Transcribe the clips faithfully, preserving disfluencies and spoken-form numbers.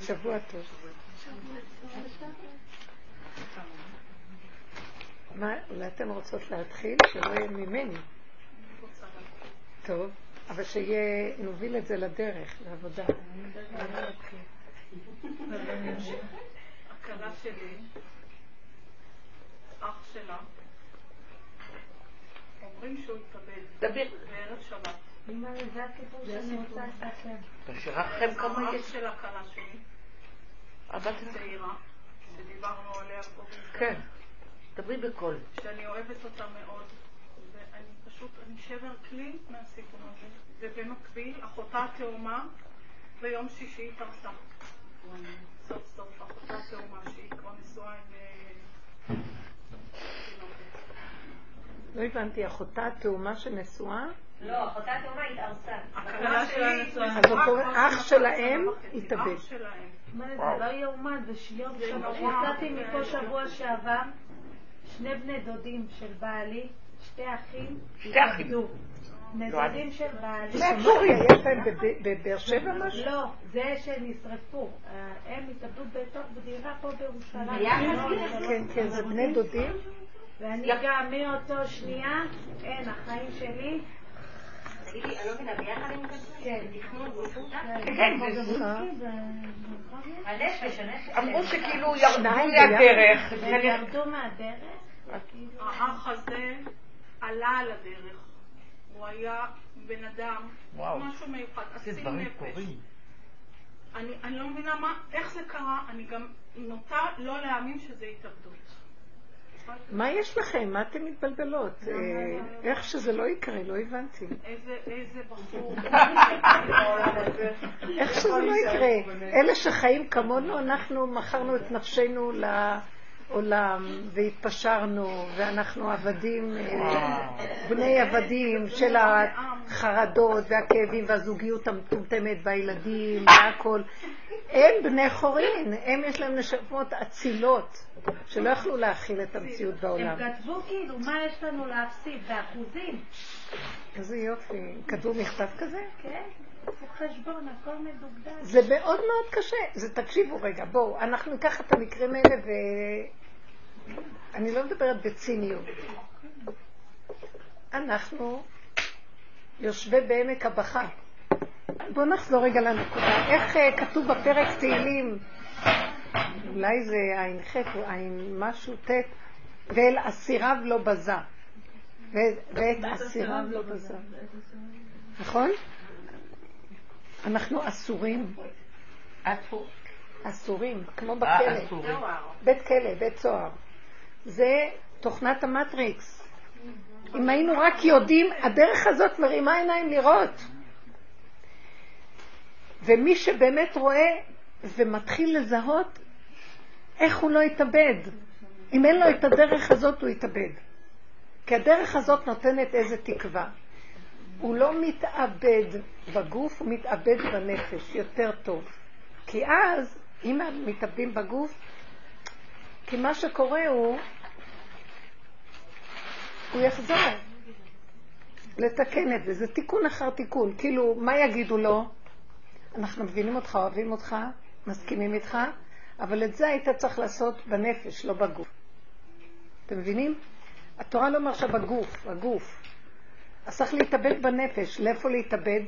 שבוע טוב. מה, אולי אתן רוצות להתחיל? שלא יהיה ממני. טוב, אבל שיהיה, נוביל את זה לדרך, לעבודה. הכרה שלי, אח שלה, אומרים שהוא התקבל בערב שבת. אמא לבד כתוב שאני רוצה אסכם. תשרחכם כמה יש. אח של הכרה שלי, הבת צעירה, שדיברנו עליה פה. כן, דברי בכל. שאני אוהבת אותה מאוד, ואני פשוט, אני שבר כלי מהסיכון הזה. ובמקביל, אחותה התאומה, ביום שישי התארסה. סוף סוף, אחותה התאומה, שהיא כבר נשואה עם... לא הבנתי, אחותה התאומה שנשואה? לא, אחותה התאומה התארסה. הכלה שלה נשואה. אח שלהם התאבד. אח שלהם. מה זה, לא יאומן, זה שיות. יצאתי מפה שבוע שעבר, שני בני דודים של בעלי, שתי אחים, התאבדו. נדודים של בעלי. מהפורי, היה כאן בבאר שבע משהו? לא, זה שנשרפו. הם התאבדו בתוך בדירה פה בירושלים. כן, כן, זה בני דודים. ואני גם מאותו שנייה, אין, החיים שלי. תגידי, אני לא מנה ביחד עם כזה? כן. תכנון וזכותה? כן, זה זכותה. הנפש, הנפש. אמרו שכאילו ירדו מהדרך. ירדו מהדרך? האח הזה עלה על הדרך. הוא היה בן אדם, משהו מיוחד, עשיר נפש. אני לא מבינה איך זה קרה, אני גם נוטה לא להאמין שזה התאבדות. מה יש לכם? מה אתם מתבלבלות? איך שזה לא יקרה, לא הבנתי. איזה בחור. איך שזה לא יקרה. אלה שחיים כמונו, אנחנו מכרנו את נפשנו לעולם והתפשרנו, ואנחנו עבדים, בני עבדים של החרדות והכאבים והזוגיות המטומטמת והילדים והכל. הם בני חורין, הם יש להם נשמות אצילות שלא יכלו להכיל את המציאות בעולם. הם כתבו כאילו מה יש לנו להפסיד באחוזים. איזה יופי, כתבו מכתב כזה? כן, הוא חשבון, הכל מדוגדל. זה מאוד מאוד קשה, זה תקשיבו רגע, בואו, אנחנו ניקח את המקרים האלה ואני לא מדברת בציניות. אנחנו יושבי בעמק הבכה. בואו נחזור רגע לנקודה. איך כתוב בפרק תהילים? אולי זה עין ח' או עין משהו ט' ואל אסיריו לא בזה. ואת אסיריו לא בזה. נכון? אנחנו אסורים. אסורים, כמו בכלא. בית כלא, בית צוהר. זה תוכנת המטריקס. אם היינו רק יודעים, הדרך הזאת מרימה עיניים לראות. ומי שבאמת רואה ומתחיל לזהות איך הוא לא יתאבד. אם אין לו את הדרך הזאת הוא יתאבד, כי הדרך הזאת נותנת איזה תקווה. הוא לא מתאבד בגוף, הוא מתאבד בנפש יותר טוב, כי אז אם מתאבדים בגוף, כי מה שקורה הוא הוא יחזור לתקן את זה. זה תיקון אחר תיקון. כאילו מה יגידו לו? אנחנו מבינים אותך, אוהבים אותך, מסכימים איתך, אבל את זה היית צריך לעשות בנפש, לא בגוף. אתם מבינים? התורה לא מרשה בגוף, הגוף. אז צריך להתאבד בנפש. לאיפה להתאבד?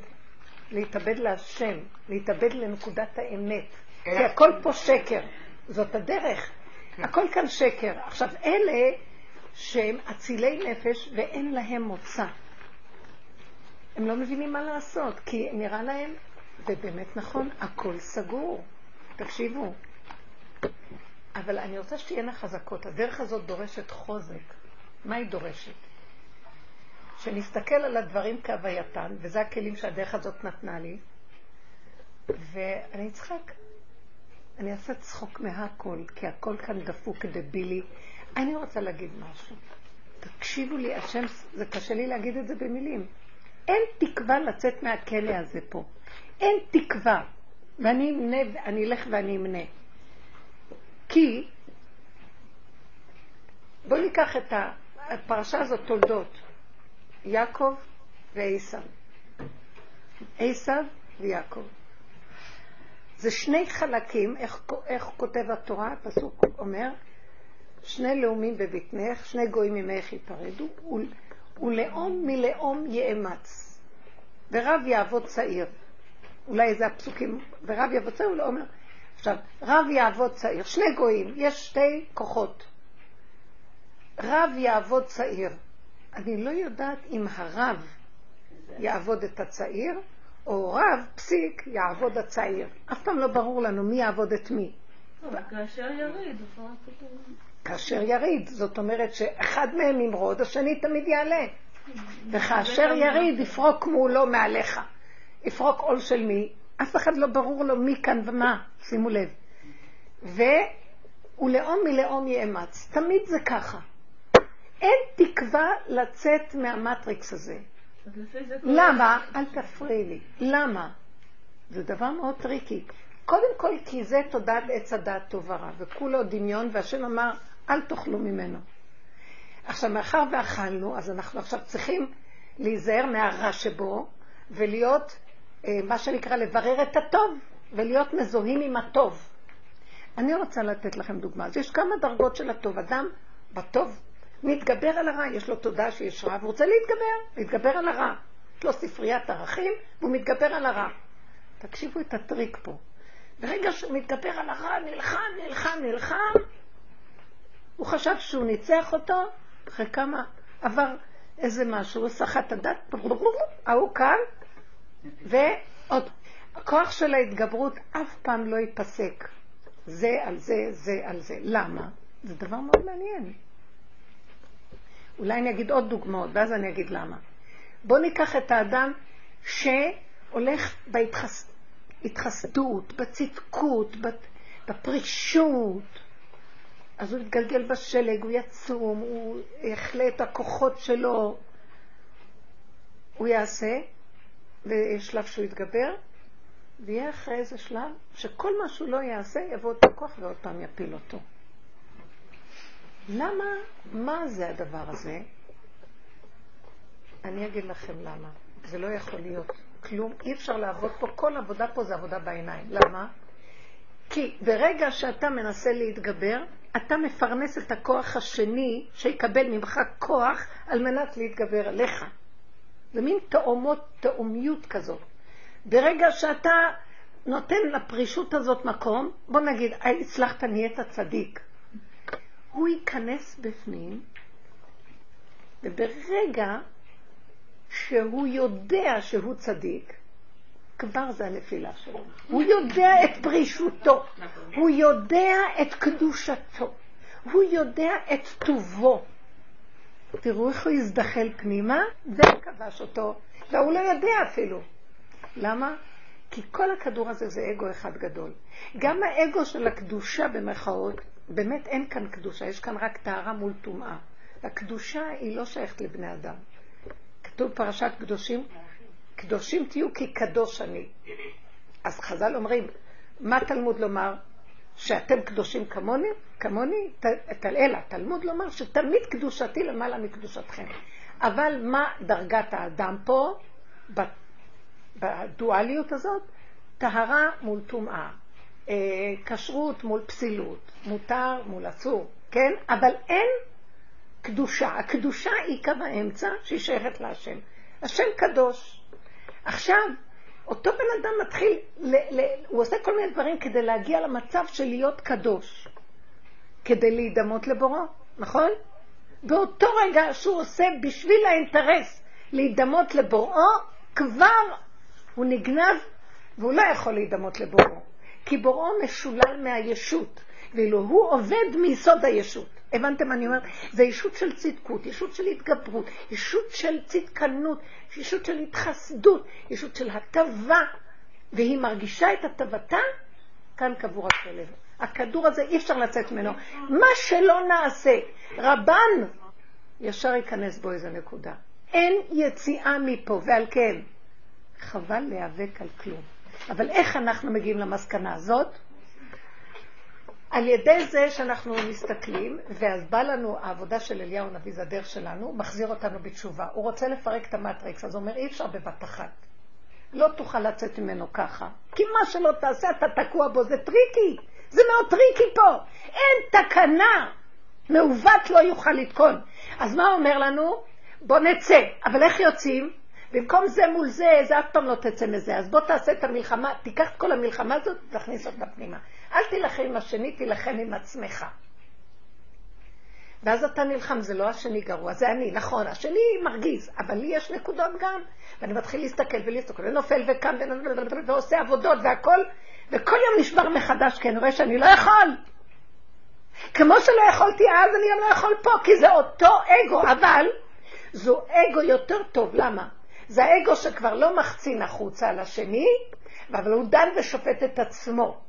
להתאבד להשם, להתאבד לנקודת האמת. כי הכל פה שקר, זאת הדרך. הכל כאן שקר. עכשיו, אלה שהם אצילי נפש ואין להם מוצא. הם לא מבינים מה לעשות, כי נראה להם... ובאמת נכון, הכל סגור. תקשיבו. אבל אני רוצה שתהיינה חזקות. הדרך הזאת דורשת חוזק. מה היא דורשת? שנסתכל על הדברים כהווייתן, וזה הכלים שהדרך הזאת נתנה לי, ואני אצחק. אני אעשה צחוק מהכל, כי הכל כאן דפוק דבילי. אני רוצה להגיד משהו. תקשיבו לי, השם, זה קשה לי להגיד את זה במילים. אין תקווה לצאת מהכלא הזה פה. אין תקווה, ואני אמנה, אני אלך ואני אמנה. כי, בואו ניקח את הפרשה הזאת, תולדות, יעקב ועשיו. עשיו ויעקב. זה שני חלקים, איך, איך כותב התורה, הפסוק אומר, שני לאומים בבטנך, שני גויים ממך ייפרדו, ולאום מלאום יאמץ, ורב יעבוד צעיר. אולי זה הפסוקים, ורב יעבוד צעיר, הוא לא אומר. עכשיו, רב יעבוד צעיר, שני גויים, יש שתי כוחות. רב יעבוד צעיר. אני לא יודעת אם הרב יעבוד את הצעיר, או רב פסיק יעבוד הצעיר. אף פעם לא ברור לנו מי יעבוד את מי. כאשר יריד. כאשר יריד, זאת אומרת שאחד מהם ימרוד, השני תמיד יעלה. וכאשר יריד יפרוק מולו מעליך. יפרוק עול של מי. אף אחד לא ברור לו מי כאן ומה. שימו לב. ולאום מלאום יאמץ. תמיד זה ככה. אין תקווה לצאת מהמטריקס הזה. למה? אל תפרי לי. למה? זה דבר מאוד טריקי. קודם כל, כי זה תודעת עץ הדעת טוב ורע, וכולו דמיון, והשם אמר, אל תאכלו ממנו. עכשיו, מאחר ואכלנו, אז אנחנו עכשיו צריכים להיזהר מהרע שבו, ולהיות, מה שנקרא, לברר את הטוב, ולהיות מזוהים עם הטוב. אני רוצה לתת לכם דוגמה. אז יש כמה דרגות של הטוב. אדם בטוב מתגבר על הרע, יש לו תודעה שיש רע, והוא רוצה להתגבר, להתגבר על הרע. יש לו ספריית ערכים, והוא מתגבר על הרע. תקשיבו את הטריק פה. ברגע שהוא מתגבר על הרע, נלחם, נלחם, נלחם, הוא חשב שהוא ניצח אותו, אחרי כמה, עבר איזה משהו, הוא שחת הדת, ההוא כאן, ועוד. הכוח של ההתגברות אף פעם לא ייפסק. זה על זה, זה על זה. למה? זה דבר מאוד מעניין. אולי אני אגיד עוד דוגמאות, ואז אני אגיד למה. בוא ניקח את האדם שהולך בהתחסדות, התחסדות, בצדקות, בפרישות. אז הוא מתגלגל בשלג, הוא יצום, הוא יחלה את הכוחות שלו. הוא יעשה, ויש שלב שהוא יתגבר, ויהיה אחרי איזה שלב שכל מה שהוא לא יעשה יבוא את הכוח ועוד פעם יפיל אותו. למה? מה זה הדבר הזה? אני אגיד לכם למה. זה לא יכול להיות כלום. אי אפשר לעבוד פה. כל עבודה פה זה עבודה בעיניים. למה? כי ברגע שאתה מנסה להתגבר, אתה מפרנס את הכוח השני שיקבל ממך כוח על מנת להתגבר עליך. זה מין תאומות, תאומיות כזאת. ברגע שאתה נותן לפרישות הזאת מקום, בוא נגיד, הצלחת, נהיית צדיק. הוא ייכנס בפנים, וברגע שהוא יודע שהוא צדיק, כבר זה הנפילה שלו. הוא יודע את פרישותו, הוא יודע את קדושתו, הוא יודע את טובו. תראו איך הוא יזדחל פנימה, זה כבש אותו, והוא לא יודע אפילו. למה? כי כל הכדור הזה זה אגו אחד גדול. גם האגו של הקדושה במרכאות, באמת אין כאן קדושה, יש כאן רק טהרה מול טומאה. הקדושה היא לא שייכת לבני אדם. כתוב פרשת קדושים, קדושים תהיו כי קדוש אני. אז חז"ל אומרים, מה תלמוד לומר? שאתם קדושים כמוני? כמוני? אלא, תלמוד לומר שתמיד קדושתי למעלה מקדושתכם. אבל מה דרגת האדם פה, בדואליות הזאת? טהרה מול טומאה. כשרות מול פסילות, מותר מול אסור, כן? אבל אין קדושה. הקדושה היא קו האמצע שהיא שייכת להשם. השם קדוש. עכשיו, אותו בן אדם מתחיל, ל- ל- הוא עושה כל מיני דברים כדי להגיע למצב של להיות קדוש, כדי להידמות לבורו, נכון? באותו רגע שהוא עושה בשביל האינטרס להידמות לבורו, כבר הוא נגנב והוא לא יכול להידמות לבורו. כי בוראו משולל מהישות, ואילו הוא עובד מיסוד הישות. הבנתם? אני אומרת, זה ישות של צדקות, ישות של התגברות, ישות של צדקנות, ישות של התחסדות, ישות של הטבה, והיא מרגישה את הטבתה, כאן קבור הכלב. הכדור הזה אי אפשר לצאת ממנו. מה שלא נעשה, רבן, ישר ייכנס בו איזה נקודה. אין יציאה מפה, ועל כן, חבל להיאבק על כלום. אבל איך אנחנו מגיעים למסקנה הזאת? על ידי זה שאנחנו מסתכלים, ואז בא לנו העבודה של אליהו נביא, זה הדרך שלנו, מחזיר אותנו בתשובה. הוא רוצה לפרק את המטריקס, אז הוא אומר, אי אפשר בבת אחת. לא תוכל לצאת ממנו ככה. כי מה שלא תעשה, אתה תקוע בו, זה טריקי. זה מאוד טריקי פה. אין תקנה. מעוות לא יוכל לתקון. אז מה אומר לנו? בוא נצא. אבל איך יוצאים? במקום זה מול זה, זה אף פעם לא תצא מזה. אז בוא תעשה את המלחמה, תיקח את כל המלחמה הזאת, תכניס אותה פנימה. אל תילחם עם השני, תילחם עם עצמך. ואז אתה נלחם, זה לא השני גרוע, זה אני, נכון, השני מרגיז, אבל לי יש נקודות גם, ואני מתחיל להסתכל ולהסתכל, ונופל וקם ועושה עבודות והכל, וכל יום נשבר מחדש, כי אני רואה שאני לא יכול. כמו שלא יכולתי אז, אני גם לא יכול פה, כי זה אותו אגו, אבל זו אגו יותר טוב, למה? זה האגו שכבר לא מחצין החוצה על השני, אבל הוא דן ושופט את עצמו.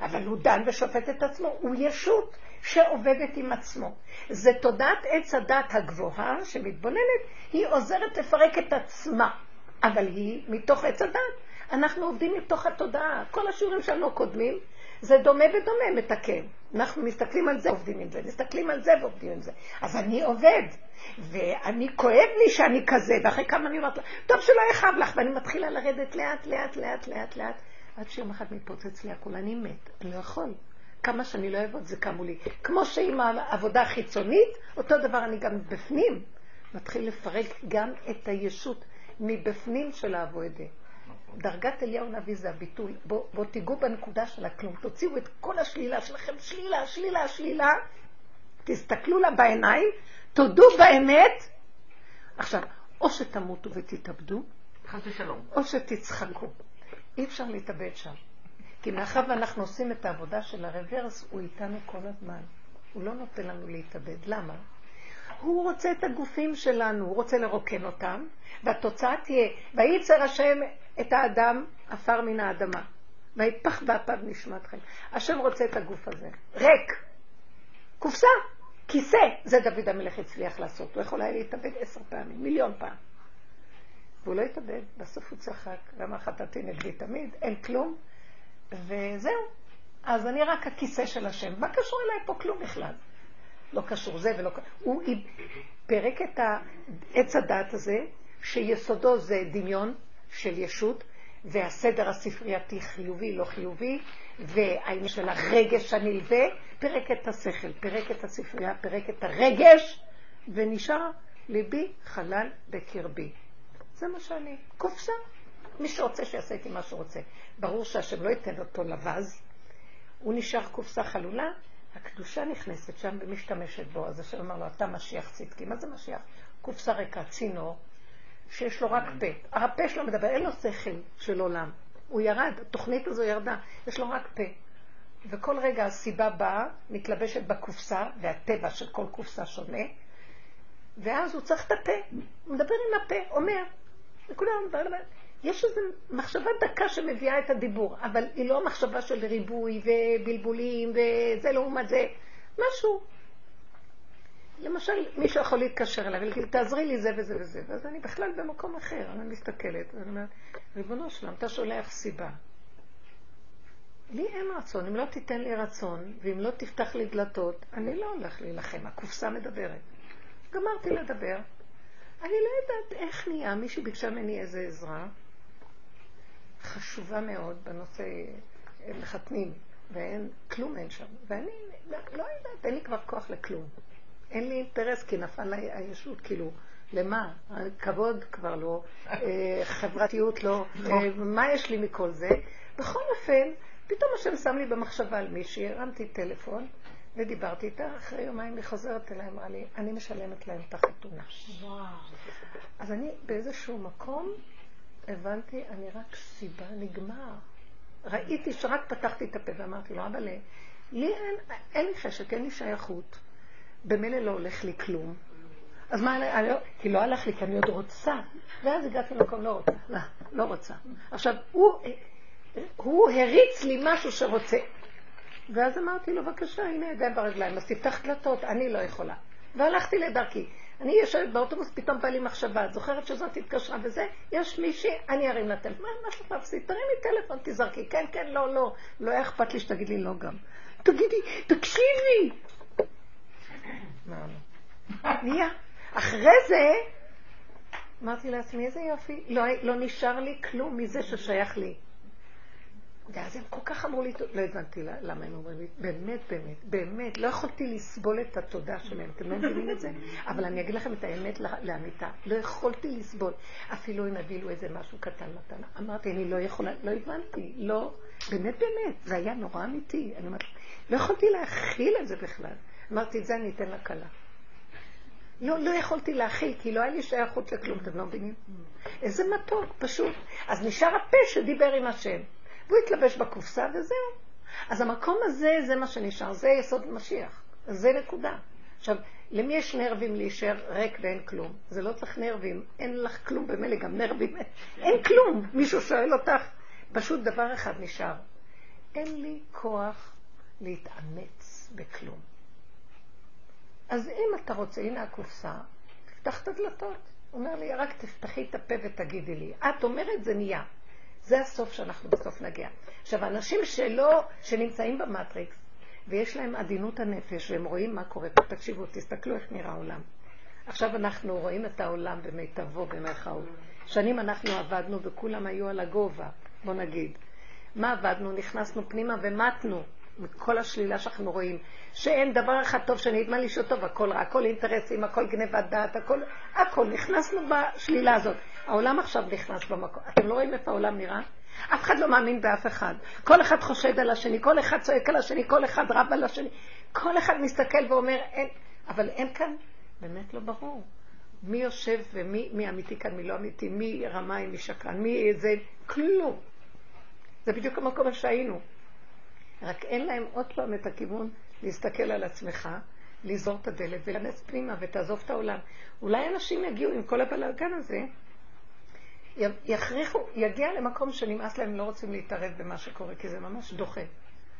אבל הוא דן ושופט את עצמו, הוא ישות שעובדת עם עצמו. זה תודעת עץ הדת הגבוהה שמתבוננת, היא עוזרת לפרק את עצמה, אבל היא מתוך עץ הדת. אנחנו עובדים מתוך התודעה, כל השיעורים שלנו קודמים, זה דומה ודומה מתקן. אנחנו מסתכלים על זה, עובדים עם זה, מסתכלים על זה ועובדים עם זה. אז אני עובד, ואני כואב לי שאני כזה, ואחרי כמה אני אומרת לה, טוב שלא יחב לך, ואני מתחילה לרדת לאט, לאט, לאט, לאט, לאט, עד שיום אחד מתפוצץ לי הכול, אני מת, אני לא יכול. כמה שאני לא אוהבות זה קמו לי. כמו שעם העבודה החיצונית, אותו דבר אני גם בפנים, מתחיל לפרק גם את הישות מבפנים של העבודה. דרגת אליהו נביא זה הביטוי, בוא, בוא תיגעו בנקודה של הכלום, תוציאו את כל השלילה שלכם, שלילה, שלילה, שלילה, תסתכלו לה בעיניים, תודו באמת. עכשיו, או שתמותו ותתאבדו, או שתצחקו. אי אפשר להתאבד שם, כי מאחר ואנחנו עושים את העבודה של הרוורס, הוא איתנו כל הזמן, הוא לא נותן לנו להתאבד, למה? הוא רוצה את הגופים שלנו, הוא רוצה לרוקן אותם, והתוצאה תהיה, וייצר השם את האדם עפר מן האדמה, ויפח באפיו נשמתכם. השם רוצה את הגוף הזה, ריק, קופסה, כיסא, זה דוד המלך הצליח לעשות, הוא יכול היה להתאבד עשר פעמים, מיליון פעם. והוא לא התאבד, בסוף הוא צחק, ואמר חטאתי נגדי תמיד, אין כלום, וזהו. אז אני רק הכיסא של השם, מה קשור אליי פה כלום בכלל? לא קשור זה ולא קשור. הוא פרק את העץ הדעת הזה, שיסודו זה דמיון של ישות, והסדר הספרייתי חיובי, לא חיובי, והאם של הרגש הנלווה, פרק את השכל, פרק את הספרייה, פרק את הרגש, ונשאר ליבי חלל בקרבי. זה מה שאני, קופסה. מי שרוצה שיעשה איתי מה שרוצה. ברור שהשם לא ייתן אותו לבז, הוא נשאר קופסה חלולה, הקדושה נכנסת שם ומשתמשת בו. אז השם אמר לו, אתה משיח צדקי. מה זה משיח? קופסה ריקה, צינור, שיש לו רק פה. הפה שלו מדבר, אין לו שכל של עולם. הוא ירד, התוכנית הזו ירדה, יש לו רק פה. וכל רגע הסיבה באה, מתלבשת בקופסה, והטבע של כל קופסה שונה, ואז הוא צריך את הפה. הוא מדבר עם הפה, אומר, וכולם מדבר, יש איזו מחשבה דקה שמביאה את הדיבור, אבל היא לא מחשבה של ריבוי ובלבולים וזה לעומת זה, משהו. למשל, מישהו יכול להתקשר אליי ולהגיד, תעזרי לי זה וזה וזה, ואז אני בכלל במקום אחר, אני מסתכלת, ואני אומרת, ריבונו שלם, אתה שולח סיבה. לי אין רצון, אם לא תיתן לי רצון, ואם לא תפתח לי דלתות, אני לא הולך להילחם, הקופסה מדברת. גמרתי לדבר, אני לא יודעת איך נהיה, מישהו ביקשה ממני איזה עזרה, חשובה מאוד בנושא מחתנים, ואין, כלום אין שם, ואני לא, לא יודעת, אין לי כבר כוח לכלום. אין לי אינטרס, כי נפל הישות, כאילו, למה? כבוד כבר לא, חברתיות לא, מה יש לי מכל זה? בכל אופן, פתאום השם שם לי במחשבה על מישהי, הרמתי טלפון, ודיברתי איתה, אחרי יומיים היא חוזרת אליי, אמרה לי, אני משלמת להם את החתונה. אז אני באיזשהו מקום, הבנתי, אני רק סיבה נגמר. ראיתי שרק פתחתי את הפה ואמרתי לו, אבל לי אין לי חשק, אין לי שייכות, במילא לא הולך לי כלום. אז מה, כי לא הלך לי, כי אני עוד רוצה. ואז הגעתי למקום, לא רוצה, לא, לא רוצה. עכשיו, הוא הריץ לי משהו שרוצה. ואז אמרתי לו, בבקשה, הנה ידיים ברגליים, אז תפתח דלתות, אני לא יכולה. והלכתי לדרכי. אני יושבת באוטובוס, פתאום בא לי מחשבה, זוכרת שזאת התקשרה וזה, יש מישהי, אני ארים לטלפון, מה שלך להפסיד? תרים לי טלפון, תזרקי, כן, כן, לא, לא, לא היה אכפת לי שתגיד לי לא גם. תגידי, תקשיבי! מה? נהיה. אחרי זה, אמרתי לעצמי, איזה יופי, לא, לא נשאר לי כלום מזה ששייך לי. ואז הם כל כך אמרו לי, לא הבנתי למה הם אומרים לי, באמת, באמת, באמת, לא יכולתי לסבול את התודה שלהם, אתם לא מבינים את זה? אבל אני אגיד לכם את האמת לאמיתה, לא יכולתי לסבול, אפילו אם אבילו איזה משהו קטן מתנה. אמרתי, אני לא יכולה, לא הבנתי, לא, באמת, באמת, זה היה נורא אמיתי, אני אמרתי, לא יכולתי להכיל את זה בכלל. אמרתי, את זה אני אתן לה קלה. לא, לא יכולתי להכיל, כי לא היה לי שייכות לכלום, אתם לא מבינים? איזה מתוק, פשוט. אז נשאר הפה שדיבר עם השם. הוא התלבש בקופסה וזהו. אז המקום הזה, זה מה שנשאר, זה יסוד משיח, זה נקודה. עכשיו, למי יש נרבים להישאר רק ואין כלום? זה לא צריך נרבים, אין לך כלום, במילא גם נרבים, אין כלום. מישהו שואל אותך, פשוט דבר אחד נשאר. אין לי כוח להתאמץ בכלום. אז אם אתה רוצה, הנה הקופסה, תפתח את הדלתות. הוא אומר לי, רק תפתחי את הפה ותגידי לי. את אומרת, זה נהיה. זה הסוף שאנחנו בסוף נגיע. עכשיו, אנשים שלא, שנמצאים במטריקס, ויש להם עדינות הנפש, והם רואים מה קורה פה. תקשיבו, תסתכלו איך נראה העולם. עכשיו אנחנו רואים את העולם במיטבו, במרכאות. שנים אנחנו עבדנו, וכולם היו על הגובה, בוא נגיד. מה עבדנו? נכנסנו פנימה ומתנו. מכל השלילה שאנחנו רואים, שאין דבר אחד טוב שנדמה לי שטוב, הכל רע, הכל אינטרסים, הכל גניבת דעת, הכל, הכל, נכנסנו בשלילה הזאת. העולם עכשיו נכנס במקום. אתם לא רואים איפה העולם נראה? אף אחד לא מאמין באף אחד. כל אחד חושד על השני, כל אחד צועק על השני, כל אחד רב על השני. כל אחד מסתכל ואומר, אין, אבל אין כאן, באמת לא ברור. מי יושב ומי מי אמיתי כאן, מי לא אמיתי, מי רמאי, מי שקרן, מי זה, כלום. זה בדיוק המקום שהיינו. רק אין להם עוד פעם את הכיוון להסתכל על עצמך, לזור את הדלת ולנס פנימה ותעזוב את העולם. אולי אנשים יגיעו עם כל הבלאגן הזה, יכריחו, יגיע למקום שנמאס להם, לא רוצים להתערב במה שקורה, כי זה ממש דוחה.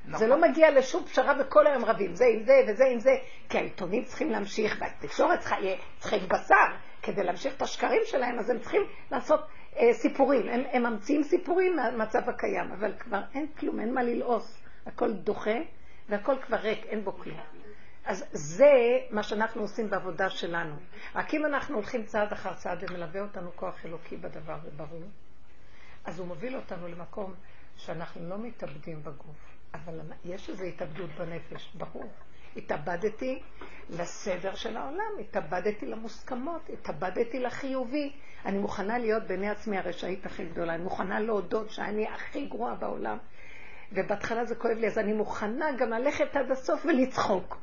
נכון. זה לא מגיע לשום פשרה בכל היום רבים, זה עם זה וזה עם זה, כי העיתונים צריכים להמשיך, והתקשורת צריכה בשר כדי להמשיך את השקרים שלהם, אז הם צריכים לעשות אה, סיפורים, הם, הם ממציאים סיפורים מהמצב הקיים, אבל כבר אין כלום, אין מה ללעוס. הכל דוחה, והכל כבר ריק, אין בו כלום. אז זה מה שאנחנו עושים בעבודה שלנו. רק אם אנחנו הולכים צעד אחר צעד, ומלווה אותנו כוח אלוקי בדבר וברור, אז הוא מוביל אותנו למקום שאנחנו לא מתאבדים בגוף, אבל יש איזו התאבדות בנפש, ברור. התאבדתי לסדר של העולם, התאבדתי למוסכמות, התאבדתי לחיובי. אני מוכנה להיות בעיני עצמי הרשעית הכי גדולה, אני מוכנה להודות שאני הכי גרועה בעולם, ובהתחלה זה כואב לי, אז אני מוכנה גם ללכת עד הסוף ולצחוק.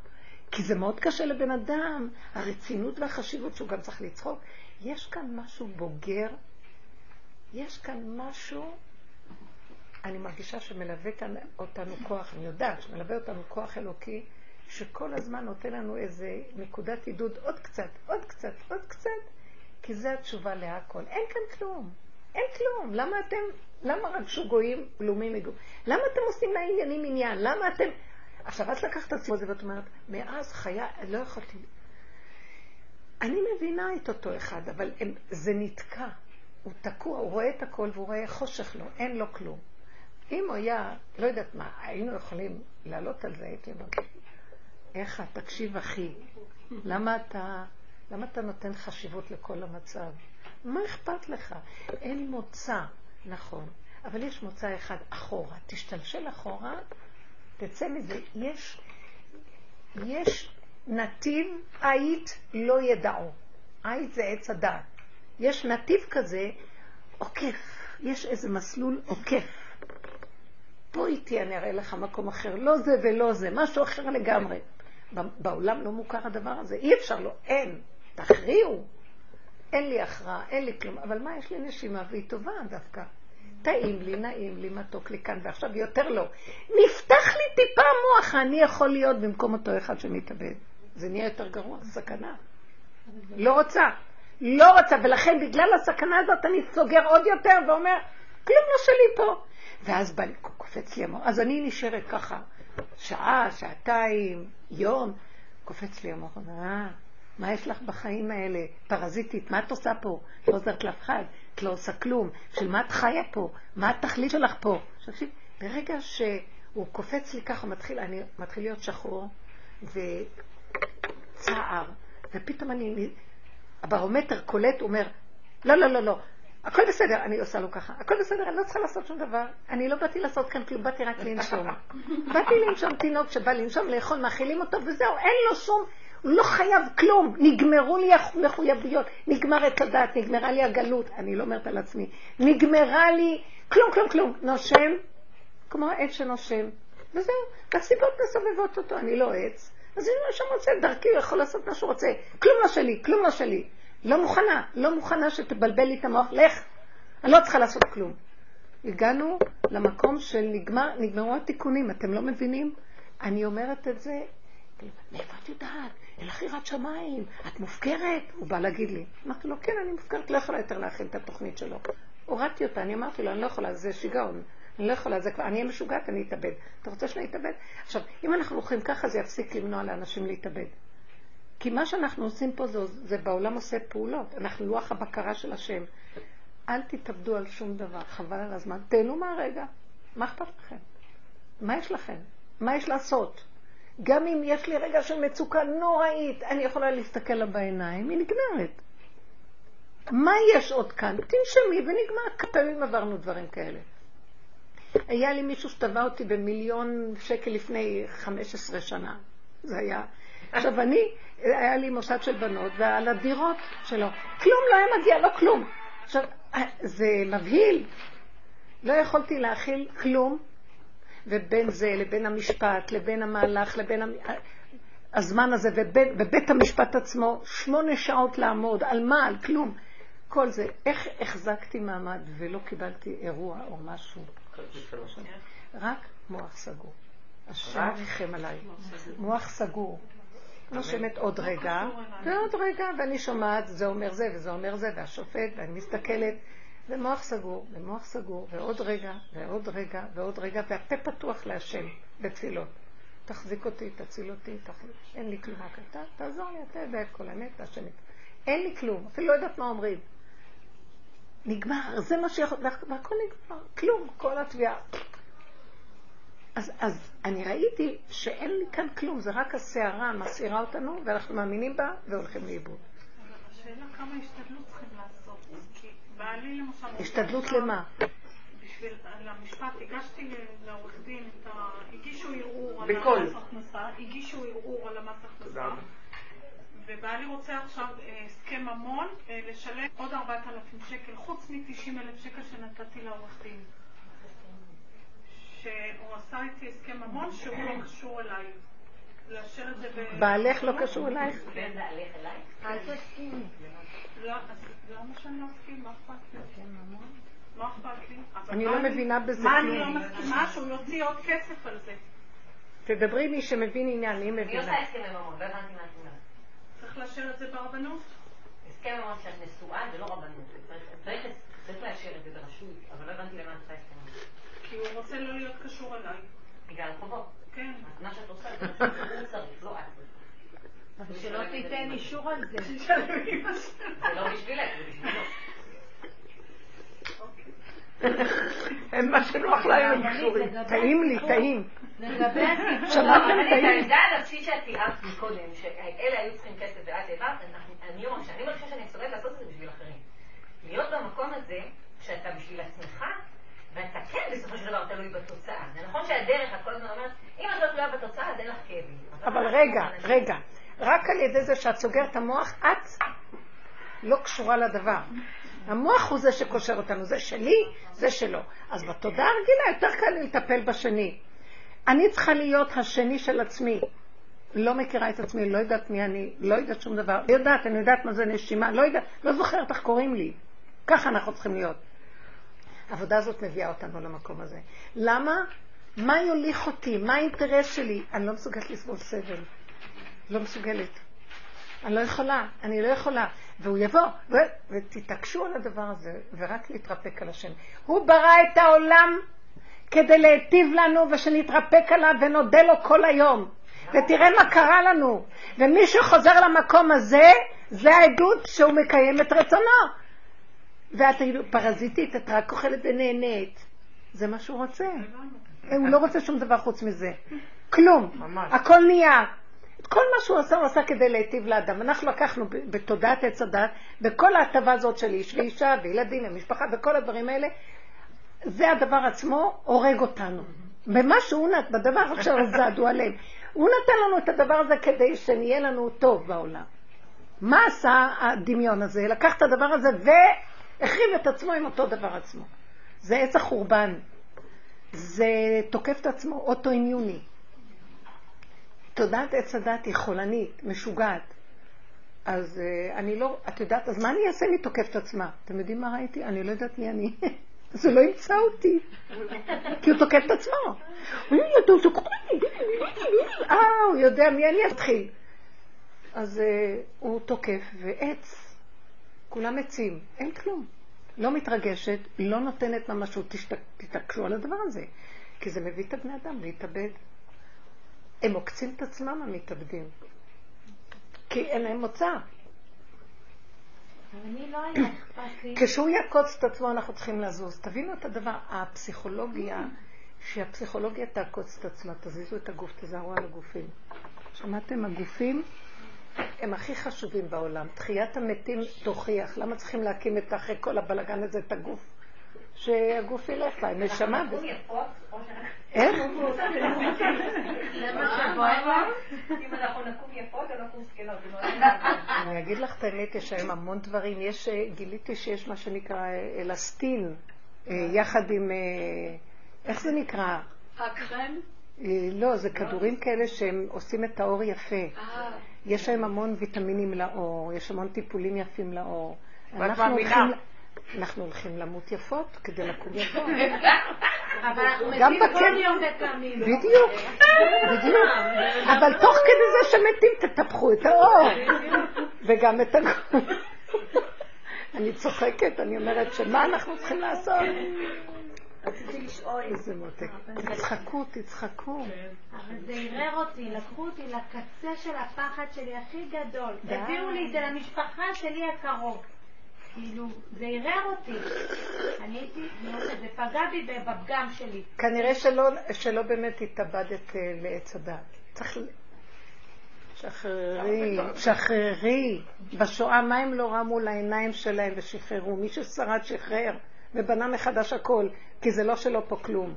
כי זה מאוד קשה לבן אדם, הרצינות והחשיבות שהוא גם צריך לצחוק. יש כאן משהו בוגר, יש כאן משהו, אני מרגישה שמלווה אותנו כוח, אני יודעת שמלווה אותנו כוח אלוקי, שכל הזמן נותן לנו איזה נקודת עידוד, עוד קצת, עוד קצת, עוד קצת, כי זה התשובה להכל. אין כאן כלום, אין כלום, למה אתם... למה רק שוגויים ולאומים יגעו? למה אתם עושים לעניינים עניין? למה אתם... עכשיו, את לקחת עצמו זה ואת אומרת, מאז חיה, לא יכולתי... אני מבינה את אותו אחד, אבל הם, זה נתקע. הוא תקוע, הוא רואה את הכל והוא רואה חושך לו, אין לו כלום. אם הוא היה, לא יודעת מה, היינו יכולים לעלות על זה, הייתי אומרת, איך תקשיב אחי? למה אתה, למה אתה נותן חשיבות לכל המצב? מה אכפת לך? אין מוצא. נכון, אבל יש מוצא אחד אחורה, תשתלשל אחורה, תצא מזה, יש יש נתיב עית לא ידעו, עית זה עץ הדעת, יש נתיב כזה עוקף, יש איזה מסלול עוקף, פה איתי אני אראה לך מקום אחר, לא זה ולא זה, משהו אחר לגמרי, בעולם לא מוכר הדבר הזה, אי אפשר לו, אין, תכריעו, אין לי אחרא, אין לי כלום, אבל מה יש לי נשימה והיא טובה דווקא. טעים לי, נעים לי, מתוק לי כאן ועכשיו יותר לא. נפתח לי טיפה מוח, אני יכול להיות במקום אותו אחד שמתאבד. זה נהיה יותר גרוע, סכנה. לא רוצה, לא רוצה, ולכן בגלל הסכנה הזאת אני סוגר עוד יותר ואומר, כלום לא שלי פה. ואז בא לי, קופץ לי המוח, אז אני נשארת ככה, שעה, שעתיים, יום, קופץ לי המוח, אה, מה יש לך בחיים האלה? פרזיטית, מה את עושה פה? לא עוזרת לאף אחד, את לא עושה כלום. של מה את חיה פה? מה התכלית שלך פה? תקשיב, ברגע שהוא קופץ לי ככה, מתחיל, אני מתחיל להיות שחור וצער, ופתאום אני, הברומטר קולט, אומר, לא, לא, לא, לא. הכל בסדר, אני עושה לו ככה. הכל בסדר, אני לא צריכה לעשות שום דבר. אני לא באתי לעשות כאן כלום, באתי רק לנשום. באתי לנשום תינוק שבא לנשום, לאכול, מאכילים אותו, וזהו, אין לו שום, הוא לא חייב כלום. נגמרו לי מחויבויות, נגמרת הדעת, נגמרה לי הגלות, אני לא אומרת על עצמי. נגמרה לי כלום, כלום, כלום. נושם, כמו העץ שנושם. וזהו, הסיבות מסובבות אותו, אני לא עץ. אז אם הוא שם רוצה, דרכי, הוא יכול לעשות מה שהוא רוצה. כלום לא שלי, כלום לא שלי. לא מוכנה, לא מוכנה שתבלבל לי את המוח, לך, אני לא צריכה לעשות כלום. הגענו למקום של נגמר, נגמרו התיקונים, אתם לא מבינים? אני אומרת את זה, מאיפה את יודעת? אל חירת שמיים, את מופקרת? הוא בא להגיד לי, אמרתי לו, כן, אני מופקרת, לא יכולה יותר להכין את התוכנית שלו. הורדתי אותה, אני אמרתי לו, אני לא יכולה, זה שיגעון, אני לא יכולה, זה כבר, אני אהיה משוגעת, אני אתאבד. אתה רוצה שאני אתאבד? עכשיו, אם אנחנו הולכים ככה, זה יפסיק למנוע לאנשים להתאבד. כי מה שאנחנו עושים פה זה, זה בעולם עושה פעולות. אנחנו לוח הבקרה של השם. אל תתאבדו על שום דבר, חבל על הזמן. תהנו מהרגע. מה אכפת לכם? מה יש לכם? מה יש לעשות? גם אם יש לי רגע של מצוקה נוראית, אני יכולה להסתכל לה בעיניים, היא נגמרת. מה יש עוד כאן? תנשמי ונגמר. כפעמים עברנו דברים כאלה. היה לי מישהו שטבע אותי במיליון שקל לפני חמש עשרה שנה. זה היה... עכשיו אני, היה לי מוסד של בנות, ועל הדירות שלו, כלום לא היה מגיע, לא כלום. עכשיו, זה מבהיל. לא יכולתי להכיל כלום, ובין זה, לבין המשפט, לבין המהלך, לבין המ... הזמן הזה, ובין, בבית המשפט עצמו, שמונה שעות לעמוד, על מה, על כלום. כל זה, איך החזקתי מעמד ולא קיבלתי אירוע או משהו? רק מוח סגור. השם ריחם עליי. מוח סגור. נושמת עוד רגע, ועוד רגע, ואני שומעת, זה אומר זה, וזה אומר זה, והשופט, ואני מסתכלת, ומוח סגור, ומוח סגור, ועוד רגע, ועוד רגע, ועוד רגע, והפה פתוח להשם, בתפילות. תחזיק אותי, תציל אותי, תחזיק. אין לי כלום הקטן, תעזור לי, אתה יודע את כל האמת, והשנית. אין לי כלום, אפילו לא יודעת מה אומרים. נגמר, זה מה שיכול, והכל נגמר, כלום, כל התביעה. אז, אז אני ראיתי שאין לי כאן כלום, זה רק השערה מסעירה אותנו, ואנחנו מאמינים בה והולכים לאיבוד. השאלה כמה השתדלות צריכים לעשות, כי בעלי למשל... השתדלות למה? בשביל המשפט, הגשתי לעורך דין, הגישו ערעור על המס הכנסה, הגישו ערעור על המס הכנסה, ובעלי רוצה עכשיו הסכם המון, לשלם עוד ארבעת אלפים שקל, חוץ מ-תשעים אלף שקל שנתתי לעורך דין. שהוא עשה איתי הסכם המון שהוא לא קשור אליי. לאשר את זה ב... בעלך לא קשור אלייך? בין בעלך אלייך? אל תסכים. לא, אז למה שאני לא מסכים? מה אכפת לי? מה אכפת לי? אני לא מבינה בזה. מה אני לא מסכימה? שהוא יוציא עוד כסף על זה. תדברי מי שמבין עניין, אני מבינה. מי עושה הסכם המון? לא הבנתי מה תמונה. צריך לאשר את זה ברבנות? הסכם המון שאת נשואה ולא רבנות. צריך לאשר את זה ברשות, אבל לא הבנתי למה עושה הסכם המון. כי הוא רוצה לא להיות קשור עליי. בגלל חובות. כן. אז מה שאת עושה, זה פשוט הוא צריך, לא את. ושלא תיתן אישור על זה. זה לא בשבילך, זה בשבילו. אין מה שנוח להם אישורים. טעים לי, טעים. לגבי הסיפור. שמעתם טעים. את העמדה הנפשית שאת תיארת מקודם, שאלה היו צריכים כסף ואת לבד, אני אומר שאני מרגישה שאני מסוגלת לעשות את זה בשביל אחרים. להיות במקום הזה, שאתה בשביל עצמך, ואתה כן בסופו של דבר תלוי בתוצאה. זה נכון שהדרך, את כל הזמן אומרת, אם את לא תלויה בתוצאה, אז אין לך כאבים. אבל רגע, רגע. רק על ידי זה שאת סוגרת המוח, את לא קשורה לדבר. המוח הוא זה שקושר אותנו. זה שלי, זה שלו. אז בתודעה הרגילה יותר קל לטפל בשני. אני צריכה להיות השני של עצמי. לא מכירה את עצמי, לא יודעת מי אני, לא יודעת שום דבר. לא יודעת, אני יודעת מה זה נשימה, לא יודעת, לא זוכרת איך קוראים לי. ככה אנחנו צריכים להיות. העבודה הזאת מביאה אותנו למקום הזה. למה? מה יוליך אותי? מה האינטרס שלי? אני לא מסוגלת לסבול סבל. לא מסוגלת. אני לא יכולה. אני לא יכולה. והוא יבוא. ו... ותתעקשו על הדבר הזה, ורק להתרפק על השם. הוא ברא את העולם כדי להטיב לנו, ושנתרפק עליו ונודה לו כל היום. ותראה מה קרה לנו. ומי שחוזר למקום הזה, זה העדות שהוא מקיים את רצונו. ואת פרזיטית, את רק אוכלת ונהנית. זה מה שהוא רוצה. הוא לא רוצה שום דבר חוץ מזה. כלום. הכל נהיה. את כל מה שהוא עשה, הוא עשה כדי להיטיב לאדם. אנחנו לקחנו בתודעת עץ הדת, בכל ההטבה הזאת של איש ואישה וילדים ומשפחה וכל הדברים האלה, זה הדבר עצמו הורג אותנו. במה שהוא נת, בדבר עכשיו זעדו עליהם. הוא נתן לנו את הדבר הזה כדי שנהיה לנו טוב בעולם. מה עשה הדמיון הזה? לקח את הדבר הזה והחריב את עצמו עם אותו דבר עצמו. זה עץ החורבן. זה תוקף את עצמו, אוטואימיוני. תודעת עץ הדת היא חולנית, משוגעת. אז אני לא, את יודעת, אז מה אני אעשה? אני תוקף את עצמה. אתם יודעים מה ראיתי? אני לא יודעת מי אני. אז הוא לא ימצא אותי. כי הוא תוקף את עצמו. הוא יודע מי אני אתחיל. אז הוא תוקף ועץ. כולם עצים. אין כלום. לא מתרגשת, לא נותנת ממשות. תתעקשו על הדבר הזה. כי זה מביא את הבני אדם להתאבד. הם עוקצים את עצמם המתאבדים. כי אין להם מוצא. כשהוא יקוץ את עצמו אנחנו צריכים לזוז. תבינו את הדבר, הפסיכולוגיה, שהפסיכולוגיה תעקוץ את עצמה, תזיזו את הגוף, תזהרו על הגופים. שמעתם? הגופים הם הכי חשובים בעולם. תחיית המתים תוכיח. למה צריכים להקים את אחרי כל הבלגן הזה את הגוף? שהגוף ילך לה, נשמה. איך? אם אנחנו נקום יפות או נקום סקלות? אני אגיד לך את האמת, יש היום המון דברים. גיליתי שיש מה שנקרא אלסטין, יחד עם, איך זה נקרא? הקרם? לא, זה כדורים כאלה שהם עושים את האור יפה. יש היום המון ויטמינים לאור, יש המון טיפולים יפים לאור. אנחנו הולכים... אנחנו הולכים למות יפות כדי לקום יפות. אבל אנחנו מתים כל יום וקמים. בדיוק, בדיוק. אבל תוך כדי זה שמתים תטפחו את האור. וגם את הגוף. אני צוחקת, אני אומרת שמה אנחנו צריכים לעשות? רציתי לשאול. איזה מותק. תצחקו, תצחקו. אבל זה ערר אותי, לקחו אותי לקצה של הפחד שלי הכי גדול. הביאו לי את זה למשפחה שלי הקרוב. כאילו, זה ערר אותי. אני הייתי, זה פגע בי בבגם שלי. כנראה שלא באמת התאבדת לעץ הדת. צריך... שחררי, שחררי. בשואה מה הם לא רמו לעיניים שלהם ושחררו. מי ששרד שחרר ובנה מחדש הכל, כי זה לא שלא פה כלום.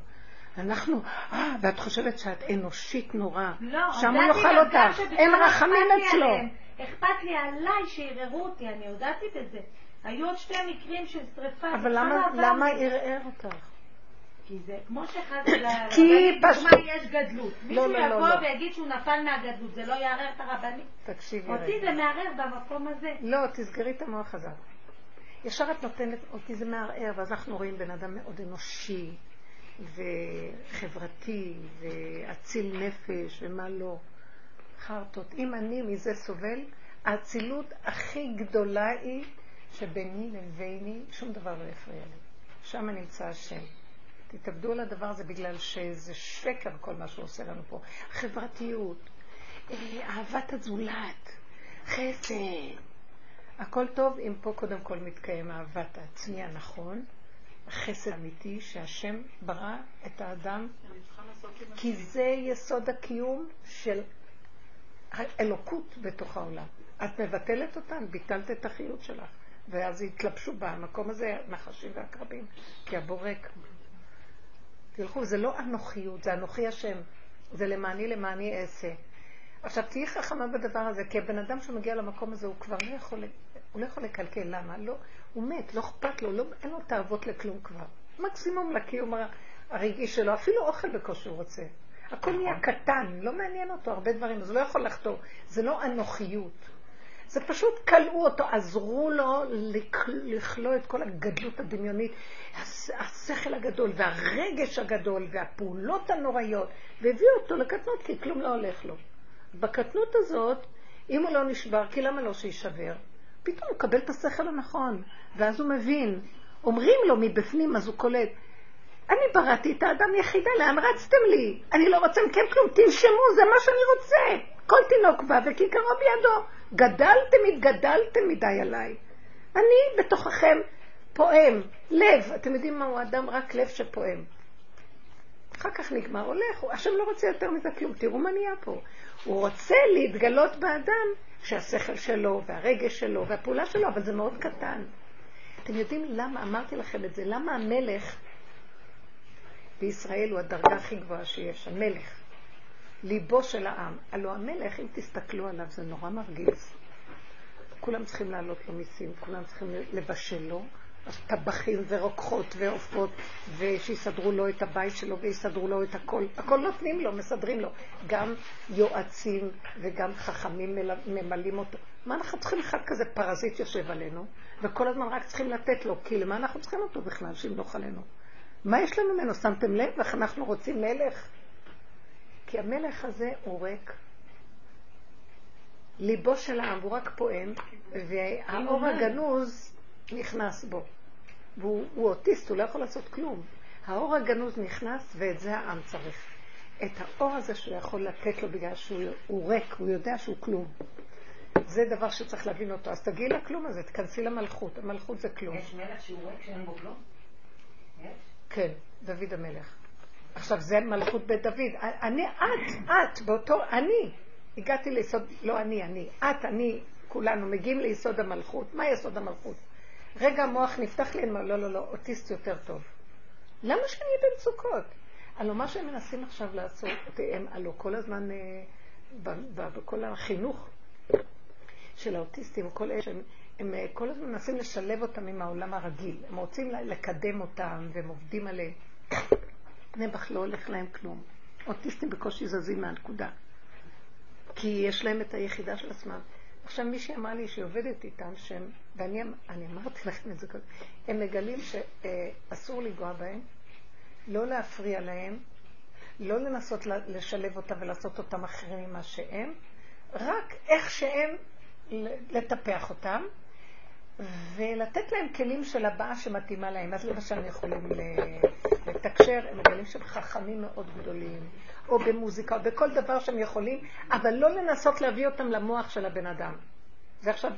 אנחנו, אה, ואת חושבת שאת אנושית נורא. שם הוא יאכל אותך. אין רחמים אצלו. אכפת לי עליי שעררו אותי, אני הודעתי בזה. היו עוד שתי מקרים של שריפה. אבל למה ערער אותך? כי זה כמו שחז לה... כי פשוט... יש גדלות. מישהו יבוא ויגיד שהוא נפל מהגדלות, זה לא יערער את הרבנים? תקשיבי. אותי זה מערער במקום הזה. לא, תסגרי את המוח הזה. ישר את נותנת, אותי זה מערער, ואז אנחנו רואים בן אדם מאוד אנושי, וחברתי, ואציל נפש, ומה לא. חרטות. אם אני מזה סובל, האצילות הכי גדולה היא... שביני לביני שום דבר לא יפריע לי. שם נמצא השם. תתאבדו על הדבר הזה בגלל שזה שקר כל מה שהוא עושה לנו פה. חברתיות, אהבת הזולת, חסד. הכל טוב אם פה קודם כל מתקיים אהבת העצמי הנכון, חסד אמיתי שהשם ברא את האדם, כי זה יסוד הקיום של האלוקות בתוך העולם. את מבטלת אותן, ביטלת את החיות שלך. ואז התלבשו במקום הזה נחשים והקרבים, כי הבורק. תלכו, זה לא אנוכיות, זה אנוכי השם, זה למעני למעני עשה. עכשיו תהיה חכמה בדבר הזה, כי הבן אדם שמגיע למקום הזה הוא כבר לא יכול, הוא לא יכול לקלקל, למה? לא, הוא מת, לא אכפת לו, לא, אין לו תאוות לכלום כבר. מקסימום לקיום הרגעי שלו, אפילו אוכל בקושי הוא רוצה. הכל נהיה קטן, לא מעניין אותו הרבה דברים, אז הוא לא יכול לחתור, זה לא אנוכיות. זה פשוט קלעו אותו, עזרו לו לכלוא את כל הגדלות הדמיונית, השכל הגדול והרגש הגדול והפעולות הנוראיות, והביאו אותו לקטנות כי כלום לא הולך לו. בקטנות הזאת, אם הוא לא נשבר, כי למה לא שישבר? פתאום הוא קבל את השכל הנכון, ואז הוא מבין. אומרים לו מבפנים, אז הוא קולט, אני בראתי את האדם יחידה, לאן רצתם לי? אני לא רוצה מכם כלום, תנשמו, זה מה שאני רוצה. כל תינוק בא וכיכרו בידו. גדלתם, התגדלתם מדי עליי. אני בתוככם פועם, לב. אתם יודעים מהו אדם? רק לב שפועם. אחר כך נגמר, הולך, השם לא רוצה יותר מזה כלום, תראו מה נהיה פה. הוא רוצה להתגלות באדם שהשכל שלו והרגש שלו והפעולה שלו, אבל זה מאוד קטן. אתם יודעים למה אמרתי לכם את זה? למה המלך בישראל הוא הדרגה הכי גבוהה שיש, המלך, ליבו של העם. הלוא המלך, אם תסתכלו עליו, זה נורא מרגיז. כולם צריכים לעלות לו מיסים, כולם צריכים לבשל לו, טבחים ורוקחות ועופות, ושיסדרו לו את הבית שלו ויסדרו לו את הכל. הכל נותנים לו, מסדרים לו. גם יועצים וגם חכמים ממלאים אותו. מה אנחנו צריכים אחד כזה פרזיט יושב עלינו, וכל הזמן רק צריכים לתת לו, כי למה אנחנו צריכים אותו בכלל שימלוך עלינו? מה יש לנו ממנו? שמתם לב? ואיך אנחנו רוצים מלך? כי המלך הזה הוא רק ליבו של העם, הוא רק פועם, והאור הגנוז נכנס בו. והוא הוא אוטיסט, הוא לא יכול לעשות כלום. האור הגנוז נכנס, ואת זה העם צריך. את האור הזה שהוא יכול לתת לו בגלל שהוא רק, הוא יודע שהוא כלום. זה דבר שצריך להבין אותו. אז תגיעי לכלום הזה, תכנסי למלכות. המלכות זה כלום. יש מלך שהוא רק שאין בו כלום? יש? כן, דוד המלך. עכשיו זה מלכות בית דוד. אני, את, את, באותו, אני. הגעתי ליסוד, לא אני, אני. את, אני, כולנו מגיעים ליסוד המלכות. מה יסוד המלכות? רגע המוח נפתח לי, לא, לא, לא, אוטיסט יותר טוב. למה שאני במצוקות? הלוא מה שהם מנסים עכשיו לעשות, הם הלוא כל הזמן, בכל החינוך של האוטיסטים, כל אלה שהם, הם כל הזמן מנסים לשלב אותם עם העולם הרגיל. הם רוצים לקדם אותם והם עובדים עליהם. נבח לא הולך להם כלום. אוטיסטים בקושי זזים מהנקודה. כי יש להם את היחידה של עצמם. עכשיו מישהי אמרה לי שעובדת איתם, שהם, ואני אני אמרתי לכם את זה כזה, הם מגלים שאסור לגוע בהם, לא להפריע להם, לא לנסות לשלב אותם ולעשות אותם אחרים ממה שהם, רק איך שהם לטפח אותם, ולתת להם כלים של הבאה שמתאימה להם. אז למשל הם יכולים לתקשר, הם מגלים שהם חכמים מאוד גדולים, או במוזיקה, או בכל דבר שהם יכולים, אבל לא לנסות להביא אותם למוח של הבן אדם. זה עכשיו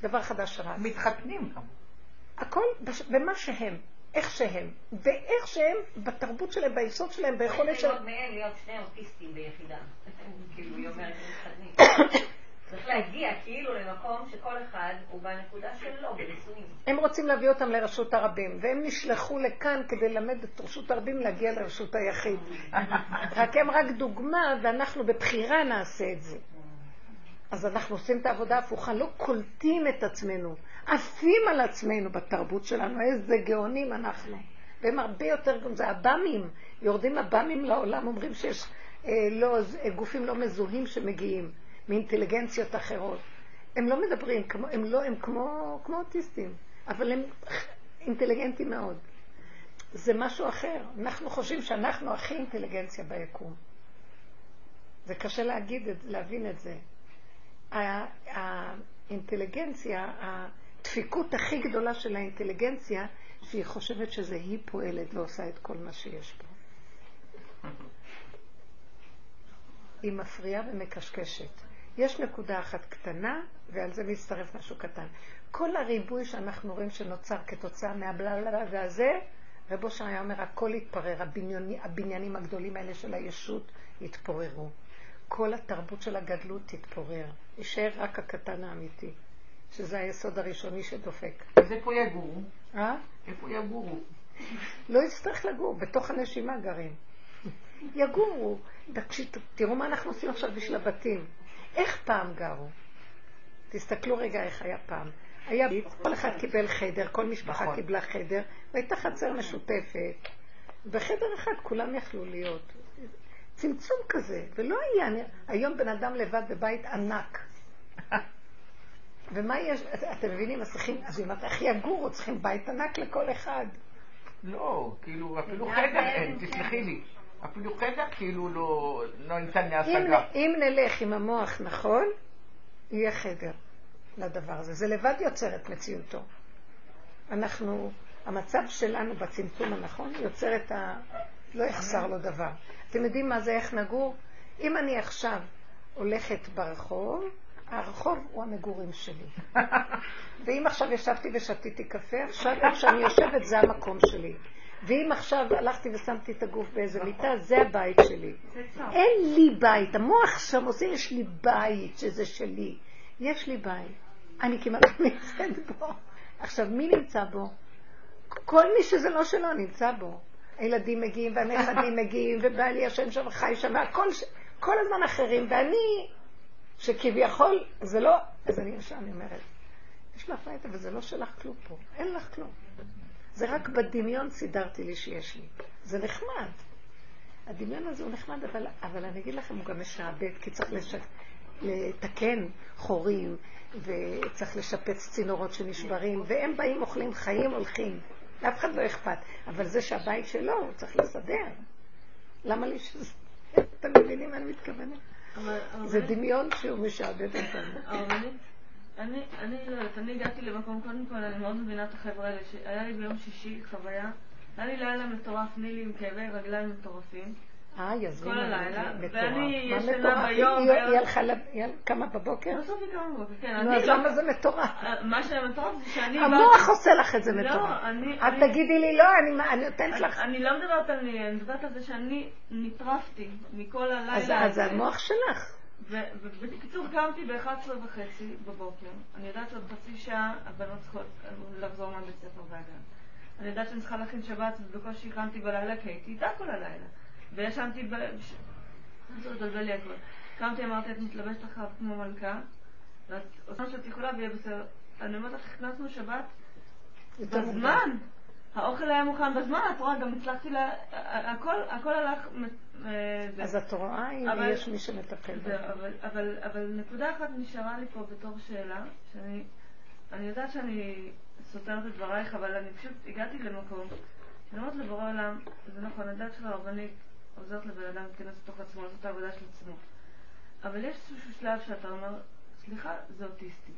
דבר חדש רץ. מתחתנים גם. הכל במה שהם, איך שהם, ואיך שהם, בתרבות שלהם, ביסוד שלהם, ביכולת שלהם. זה מאוד להיות שני אוטיסטים ביחידה. כאילו היא אומרת מתחתנים. צריך להגיע כאילו למקום שכל אחד הוא בנקודה שלו, בניסויים. הם רוצים להביא אותם לרשות הרבים, והם נשלחו לכאן כדי ללמד את רשות הרבים להגיע לרשות היחיד. רק הם רק דוגמה, ואנחנו בבחירה נעשה את זה. אז אנחנו עושים את העבודה הפוכה, לא קולטים את עצמנו, עפים על עצמנו בתרבות שלנו, איזה גאונים אנחנו. והם הרבה יותר, זה הבאמים, יורדים הבאמים לעולם, אומרים שיש אה, לא, גופים לא מזוהים שמגיעים. מאינטליגנציות אחרות. הם לא מדברים, כמו, הם לא, הם כמו, כמו אוטיסטים, אבל הם אינטליגנטים מאוד. זה משהו אחר. אנחנו חושבים שאנחנו הכי אינטליגנציה ביקום. זה קשה להגיד, להבין את זה. האינטליגנציה, הדפיקות הכי גדולה של האינטליגנציה, שהיא חושבת שזה היא פועלת ועושה את כל מה שיש פה. היא מפריעה ומקשקשת. יש נקודה אחת קטנה, ועל זה מצטרף משהו קטן. כל הריבוי שאנחנו רואים שנוצר כתוצאה מהבלבלה והזה, רבו שהיה אומר, הכל התפרר, הבנייני, הבניינים הגדולים האלה של הישות התפוררו. כל התרבות של הגדלות תתפורר. יישאר רק הקטן האמיתי, שזה היסוד הראשוני שדופק. אז איפה יגורו? אה? איפה יגורו? לא יצטרך לגור, בתוך הנשימה גרים. יגורו, תראו מה אנחנו עושים עכשיו בשביל הבתים. איך פעם גרו? תסתכלו רגע איך היה פעם. היה כל אחד קיבל חדר, כל משפחה קיבלה חדר, והייתה חצר משותפת. בחדר אחד כולם יכלו להיות. צמצום כזה, ולא היה. היום בן אדם לבד בבית ענק. ומה יש? אתם מבינים, אז אם אתה הכי יגורו, צריכים בית ענק לכל אחד. לא, כאילו אפילו חדר אין, תסלחי לי. אפילו חדר כאילו לא ניתן להשגה. אם נלך עם המוח נכון, יהיה חדר לדבר הזה. זה לבד יוצר את מציאותו. אנחנו, המצב שלנו בצמצום הנכון יוצר את ה... לא יחסר לו דבר. אתם יודעים מה זה, איך נגור? אם אני עכשיו הולכת ברחוב, הרחוב הוא המגורים שלי. ואם עכשיו ישבתי ושתיתי קפה, עכשיו שאני יושבת זה המקום שלי. ואם עכשיו הלכתי ושמתי את הגוף באיזה מיטה, זה הבית שלי. אין לי בית, המוח שם עושה, יש לי בית שזה שלי. יש לי בית, אני כמעט נמצאת בו. עכשיו, מי נמצא בו? כל מי שזה לא שלו נמצא בו. הילדים מגיעים והנכדים מגיעים ובעלי השם שם חי שם והכל ש... כל הזמן אחרים, ואני שכביכול זה לא, אז אני ישר אומרת, יש לך בית אבל זה לא שלך כלום פה, אין לך כלום, זה רק בדמיון סידרתי לי שיש לי. זה נחמד, הדמיון הזה הוא נחמד, אבל, אבל אני אגיד לכם הוא גם משעבד, כי צריך לשק... לתקן חורים וצריך לשפץ צינורות שנשברים, והם באים אוכלים חיים הולכים, לאף אחד לא אכפת, אבל זה שהבית שלו הוא צריך לסדר. למה לי שזה? אתם מבינים מה אני מתכוונת? זה דמיון שהוא משעבד אותנו. האומנית, אני לא יודעת, אני הגעתי למקום, קודם כל אני מאוד מבינה את החבר'ה האלה, שהיה לי ביום שישי חוויה, היה לי לילה מטורף, נילי עם כאבי רגליים מטורפים, כל הלילה, ואני ישנה ביום. היא קמה בבוקר? בסוף היא קמה בבוקר, כן. אז למה זה מטורף? מה שמטורף זה שאני... המוח עושה לך את זה מטורף. את תגידי לי לא, אני נותנת לך... אני לא מדברת על זה, אני מדברת על זה שאני נטרפתי מכל הלילה. אז זה המוח שלך. ובקיצור קמתי ב-אחת עשרה וחצי בבוקר. אני יודעת שעוד חצי שעה הבנות צריכות לחזור מהבית ספר והגן. אני יודעת שאני צריכה להכין שבת, ובקושי קמתי בלילה, כי הייתי איתה כל הלילה. וישנתי ב... זה דולבל לי הכל. קמתי, אמרתי, את מתלבשת אחריו כמו מלכה, ואת עושה שאת יכולה ויהיה בסדר. אני אומרת לך, הכנסנו שבת בזמן. האוכל היה מוכן בזמן, את רואה, גם הצלחתי לה... הכל הלך... אז את רואה אם יש מי שמטפל בו. אבל נקודה אחת נשארה לי פה בתור שאלה, שאני... אני יודעת שאני סותרת את דברייך, אבל אני פשוט הגעתי למקום. אני אומרת לבורא עולם, זה נכון, הדעת של הרבנית עוזרת לבן אדם להיכנס לתוך עצמו, לעשות את העבודה של עצמו. אבל יש איזשהו שלב שאתה אומר, סליחה, זה אוטיסטי.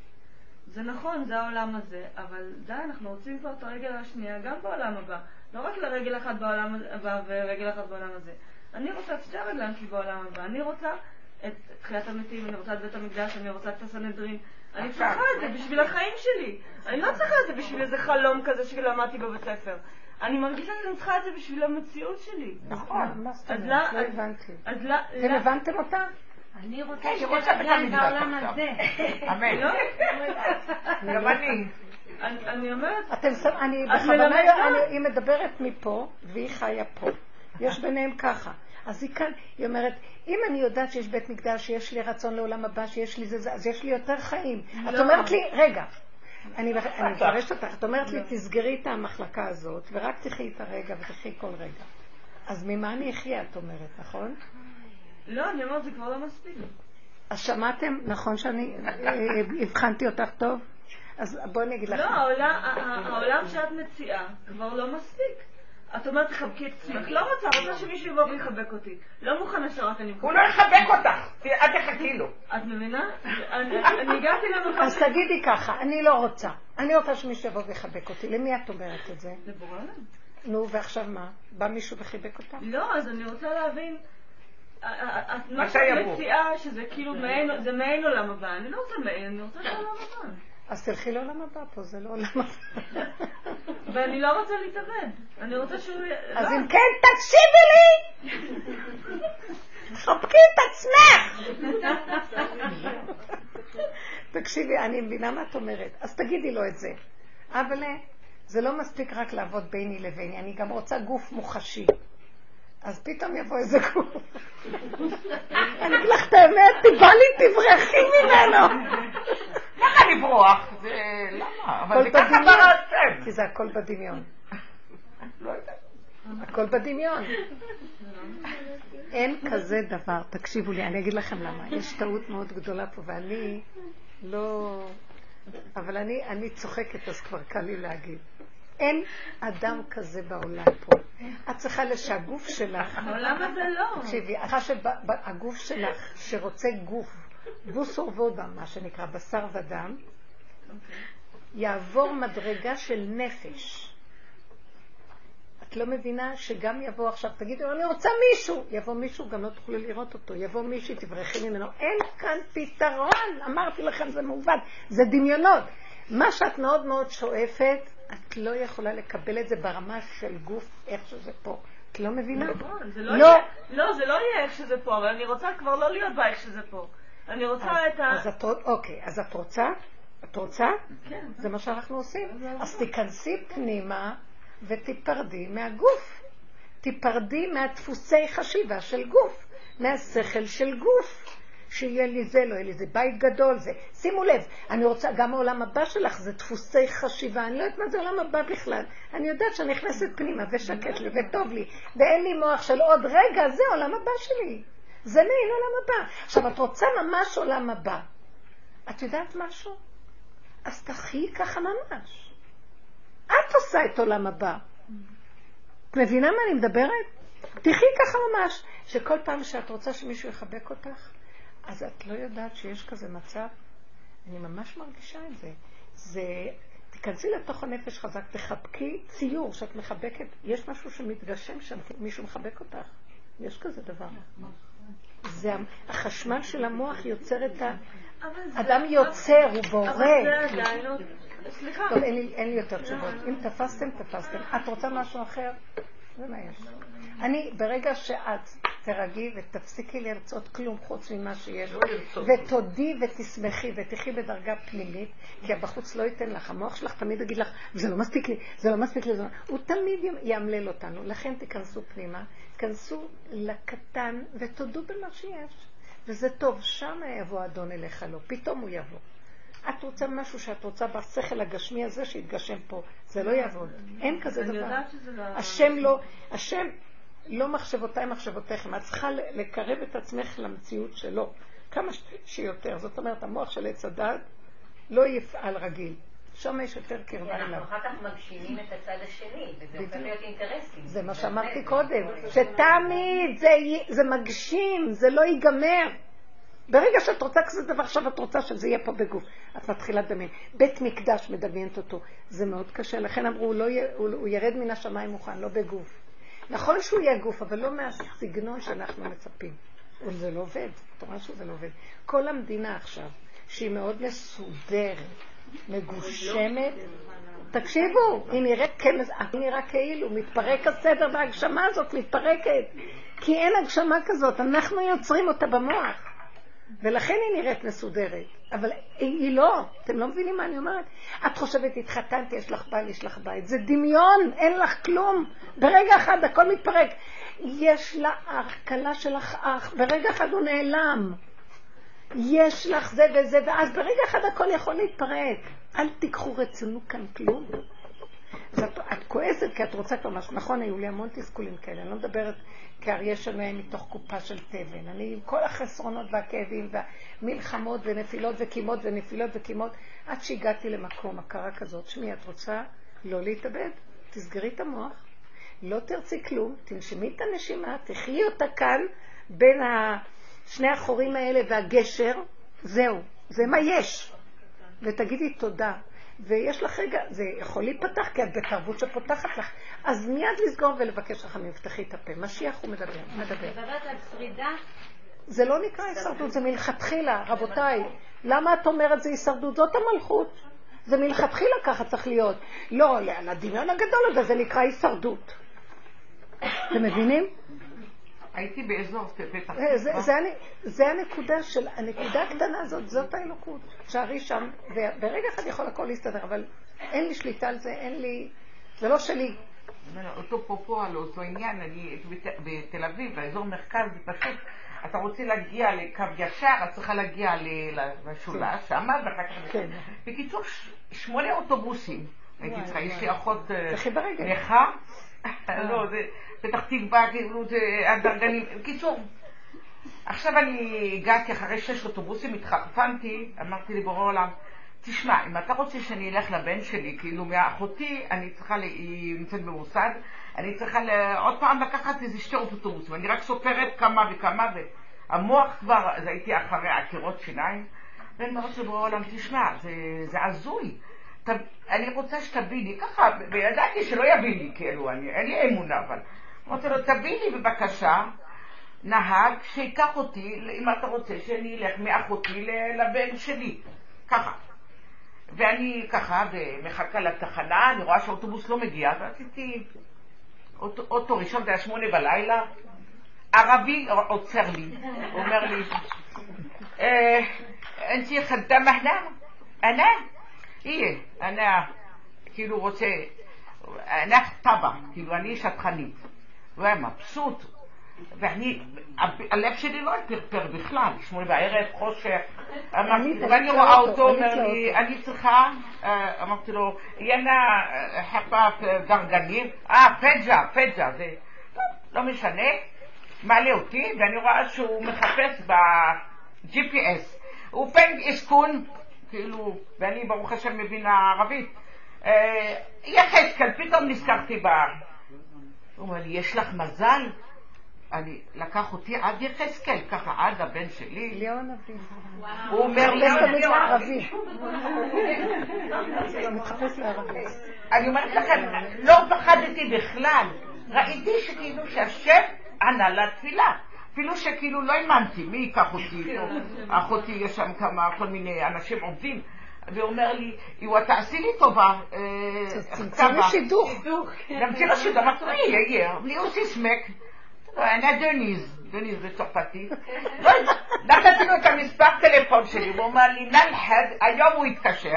זה נכון, זה העולם הזה, אבל די, אנחנו רוצים כבר את הרגל השנייה גם בעולם הבא. לא רק לרגל אחת בעולם הבא ורגל אחת בעולם הזה. אני רוצה את שתי הרגליים שלי בעולם הבא. אני רוצה את חיית המתים, אני רוצה את בית המקדש, אני רוצה את הסנהדרין. אני צריכה את זה בשביל החיים שלי. אני לא צריכה את זה בשביל איזה חלום כזה שלמדתי בבית ספר. אני מרגישה שאני צריכה את זה בשביל המציאות שלי. נכון, מה זאת אומרת? לא הבנתי. אתם הבנתם אותה? אני רוצה שתגן בעולם הזה. אמן. גם אני. אני אומרת... אני בכוונה, היא מדברת מפה והיא חיה פה. יש ביניהם ככה. אז היא כאן, היא אומרת, אם אני יודעת שיש בית מקדש, שיש לי רצון לעולם הבא, שיש לי זה, אז יש לי יותר חיים. את אומרת לי, רגע. אני מפרשת אותך, את אומרת לי תסגרי את המחלקה הזאת ורק תחי את הרגע ותחי כל רגע, אז ממה אני אחיה, את אומרת, נכון? לא, אני אומרת זה כבר לא מספיק. אז שמעתם, נכון שאני הבחנתי אותך טוב? אז בואי נגיד לך, לא, העולם שאת מציעה כבר לא מספיק. את אומרת תחבקי את עצמך, לא רוצה, רוצה שמישהו יבוא ויחבק אותי, לא מוכנה שרק אני... הוא לא יחבק אותך, את תחכי לו. את מבינה? אני הגעתי למחבק. אז תגידי ככה, אני לא רוצה, אני רוצה שמישהו יבוא ויחבק אותי. למי את אומרת את זה? לבורא עולם. נו, ועכשיו מה? בא מישהו וחיבק אותך? לא, אז אני רוצה להבין, מה שאני מציעה שזה כאילו מעין עולם הבא, אני לא רוצה מעין, אני רוצה לעולם הבא. אז תלכי לעולם הבא פה, זה לא עולם הבא. ואני לא רוצה להתאבד. אני רוצה שהוא... אז אם כן, תקשיבי לי! חבקי את עצמך! תקשיבי, אני מבינה מה את אומרת. אז תגידי לו את זה. אבל זה לא מספיק רק לעבוד ביני לביני. אני גם רוצה גוף מוחשי. אז פתאום יבוא איזה גוף. אני אגלח את האמת, תיבא לי, תברחי ממנו. ככה לברוח, זה... למה? אבל זה ככה ברעצם. כי זה הכל בדמיון. לא יודעת. הכל בדמיון. אין כזה דבר, תקשיבו לי, אני אגיד לכם למה. יש טעות מאוד גדולה פה, ואני לא... אבל אני צוחקת, אז כבר קל לי להגיד. אין אדם כזה בעולם פה. את צריכה לשהגוף שלך... העולם הזה לא. תקשיבי, אחרי שהגוף שלך, שרוצה גוף, בוסור ודם, מה שנקרא בשר ודם, יעבור מדרגה של נפש. את לא מבינה שגם יבוא עכשיו, תגידו, אני רוצה מישהו, יבוא מישהו, גם לא תוכלו לראות אותו, יבוא מישהו, תברחי ממנו. אין כאן פתרון, אמרתי לכם, זה מעובד, זה דמיונות. מה שאת מאוד מאוד שואפת, את לא יכולה לקבל את זה ברמה של גוף איך שזה פה. את לא מבינה? לא, זה לא יהיה איך שזה פה, אבל אני רוצה כבר לא להיות בה איך שזה פה. אני רוצה את ה... אוקיי, אז את רוצה? את רוצה? כן. זה מה שאנחנו עושים. אז תיכנסי פנימה ותיפרדי מהגוף. תיפרדי מהדפוסי חשיבה של גוף, מהשכל של גוף. שיהיה לי זה, לא יהיה לי זה, בית גדול זה. שימו לב, אני רוצה, גם העולם הבא שלך זה דפוסי חשיבה, אני לא יודעת מה זה עולם הבא בכלל. אני יודעת שאני נכנסת פנימה ושקט לי וטוב לי, ואין לי מוח של עוד רגע, זה עולם הבא שלי. זה מי, לא עולם הבא. עכשיו, את רוצה ממש עולם הבא. את יודעת משהו? אז תחי ככה ממש. את עושה את עולם הבא. את מבינה מה אני מדברת? תחי ככה ממש, שכל פעם שאת רוצה שמישהו יחבק אותך, אז את לא יודעת שיש כזה מצב? אני ממש מרגישה את זה. זה, תיכנסי לתוך הנפש חזק, תחבקי ציור שאת מחבקת. יש משהו שמתגשם שם, מישהו מחבק אותך. יש כזה דבר. זה החשמל של המוח יוצר את ה... אדם יוצר, הוא בורא. אבל זה עדיין לא... סליחה. טוב, אין לי יותר תשובות. אם תפסתם, תפסתם. את רוצה משהו אחר? זה מה יש. אני, ברגע שאת... תרגי ותפסיקי לרצות כלום חוץ ממה שיש ותודי ותשמחי ותחי בדרגה פנימית, כי הבחוץ לא ייתן לך, המוח שלך תמיד יגיד לך זה לא מספיק לי, זה לא מספיק לי, הוא תמיד ימלל אותנו. לכן תיכנסו פנימה, תיכנסו לקטן ותודו במה שיש, וזה טוב, שם יבוא אדון אליך, לא, פתאום הוא יבוא. את רוצה משהו שאת רוצה בשכל הגשמי הזה שיתגשם פה, זה לא יעבוד, אין כזה דבר. השם לא, השם לא מחשבותיי מחשבותיכם, את צריכה לקרב את עצמך למציאות שלו כמה ש... שיותר. זאת אומרת, המוח של עץ הדעת לא יפעל רגיל, שם יש יותר קרבה אליו. אנחנו אחר כך מגשימים את הצד השני, וזה הופך להיות אינטרסים. זה מה שאמרתי קודם, שתמיד זה, זה מגשים, זה לא ייגמר. ברגע שאת רוצה כזה דבר, עכשיו את רוצה שזה יהיה פה בגוף, את מתחילה לדמיין. בית מקדש מדמיינת אותו, זה מאוד קשה, לכן אמרו, לא י... הוא ירד מן השמיים מוכן, לא בגוף. נכון שהוא יהיה גוף, אבל לא מהסגנון שאנחנו מצפים. וזה לא עובד, תורה שזה לא עובד. כל המדינה עכשיו, שהיא מאוד מסודרת, מגושמת, תקשיבו, היא נראה, היא נראה כאילו, מתפרק הסדר וההגשמה הזאת מתפרקת, כי אין הגשמה כזאת, אנחנו יוצרים אותה במוח. ולכן היא נראית מסודרת, אבל היא לא, אתם לא מבינים מה אני אומרת. את חושבת, התחתנתי, יש לך בעל, יש לך בית, זה דמיון, אין לך כלום, ברגע אחד הכל מתפרק. יש לה אח, קלה שלך אח, ברגע אחד הוא נעלם, יש לך זה וזה, ואז ברגע אחד הכל יכול להתפרק. אל תיקחו רצינו כאן כלום. אז את, את כועסת כי את רוצה כבר משהו, נכון, היו לי המון תסכולים כאלה, אני לא מדברת כאריה שמיים מתוך קופה של תבן, אני עם כל החסרונות והכאבים והמלחמות ונפילות וקימות ונפילות וקימות, עד שהגעתי למקום, הכרה כזאת, שמי, את רוצה לא להתאבד, תסגרי את המוח, לא תרצי כלום, תנשמי את הנשימה, תחי אותה כאן בין שני החורים האלה והגשר, זהו, זה מה יש, ותגידי תודה. ויש לך רגע, זה יכול להיפתח, כי את בתרבות שפותחת לך, אז מיד לסגור ולבקש רחמים, פתחי את הפה, משיח הוא מדבר, מדבר. זה לא נקרא הישרדות, זה מלכתחילה, רבותיי, למה את אומרת זה הישרדות? זאת המלכות, זה מלכתחילה ככה צריך להיות, לא, לדמיון הגדול הזה זה נקרא הישרדות. אתם מבינים? הייתי באזור פתח. זה הנקודה של, הנקודה הקטנה הזאת, זאת האלוקות. שערי שם, וברגע אחד יכול הכל להסתדר, אבל אין לי שליטה על זה, אין לי, זה לא שלי. אותו פופועל, אותו עניין, אני בתל אביב, באזור מרכז, זה פשוט, אתה רוצה להגיע לקו ישר, את צריכה להגיע לשולה, שמה, ואחר כך... בקיצור, שמונה אוטובוסים, הייתי צריכה, יש לי אחות נכה, לא, זה... בתחתיב בה, כאילו, זה הדרגנים, קיצור. עכשיו אני הגעתי אחרי שש אוטובוסים, התחפנתי, אמרתי לי בורא עולם, תשמע, אם אתה רוצה שאני אלך לבן שלי, כאילו מהאחותי, אני צריכה, היא נמצאת במוסד, אני צריכה עוד פעם לקחת איזה שתי אוטובוסים, אני רק סופרת כמה וכמה, והמוח כבר, אז הייתי אחרי עקירות שיניים, ואני אמרתי לי בורא עולם, תשמע, זה עזוי. אני רוצה שתביא לי, ככה, וידעתי שלא יביא לי, כאילו, אין לי אמונה, אבל... אמרתי לו, תביא לי בבקשה נהג שיקח אותי, אם אתה רוצה שאני אלך מאחותי לבן שלי, ככה. ואני ככה מחכה לתחנה, אני רואה שהאוטובוס לא מגיע, ועשיתי אוטו, אוטו ראשון, זה היה שמונה בלילה, ערבי עוצר לי, אומר לי, אנתי חדם מהנה? אנה? אייה, אנה, כאילו רוצה, אנה טבע, כאילו אני שטחנית, הוא היה מבסוט, ואני, הלב שלי לא פרפר בכלל, שמונה בערב, חושך, ואני רואה אותו, אומר לי, אני צריכה, אמרתי לו, ינה חפה דרגנים, אה, פג'ה, פג'ה, זה לא משנה, מעלה אותי, ואני רואה שהוא מחפש ב-ג'י פי אס, הוא פנג איסקון, כאילו, ואני ברוך השם מבינה ערבית, יחד, כאן פתאום נזכרתי בה, הוא אומר לי, יש לך מזל? אני לקח אותי עד יחזקאל, ככה עד הבן שלי. ליאון אביב. הוא אומר ליאון אביב. אני אומרת לכם, לא פחדתי בכלל. ראיתי שכאילו שהשם ענה לתפילה. אפילו שכאילו לא האמנתי, מי ייקח אותי? אחותי, יש שם כמה, כל מיני אנשים עובדים. ואומר לי, יואו, תעשי לי טובה. תמציא לו שידוך. תמציא לו שידוך. אמרתי, יהיה, יהיה. בלי הוא סיסמק. אני דניז, דניז בצרפתי. נתתי לו את המספר טלפון שלי, הוא אומר לי, נלחד, היום הוא התקשר.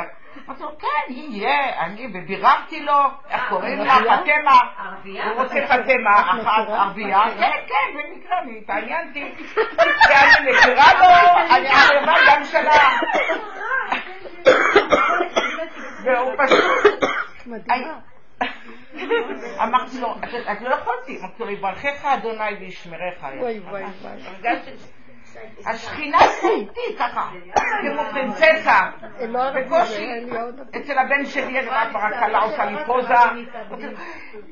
אמרתי לו, כן, יהיה, אני, וביררתי לו, איך קוראים לה, פתמה, הוא רוצה פתמה, אחת ערבייה, כן, כן, במקרה, אני התעניינתי, ואני מכירה לו, אני ערבה גם שלה. והוא פשוט... מדהימה. אמרתי לו, את לא יכולתי, אמרתי לו, יברכך אדוני וישמרך. וואי וואי וואי. השכינה סייתי ככה, כמו פרינצסה, בקושי, אצל הבן שלי אני רק ברקלה עושה לי פוזה.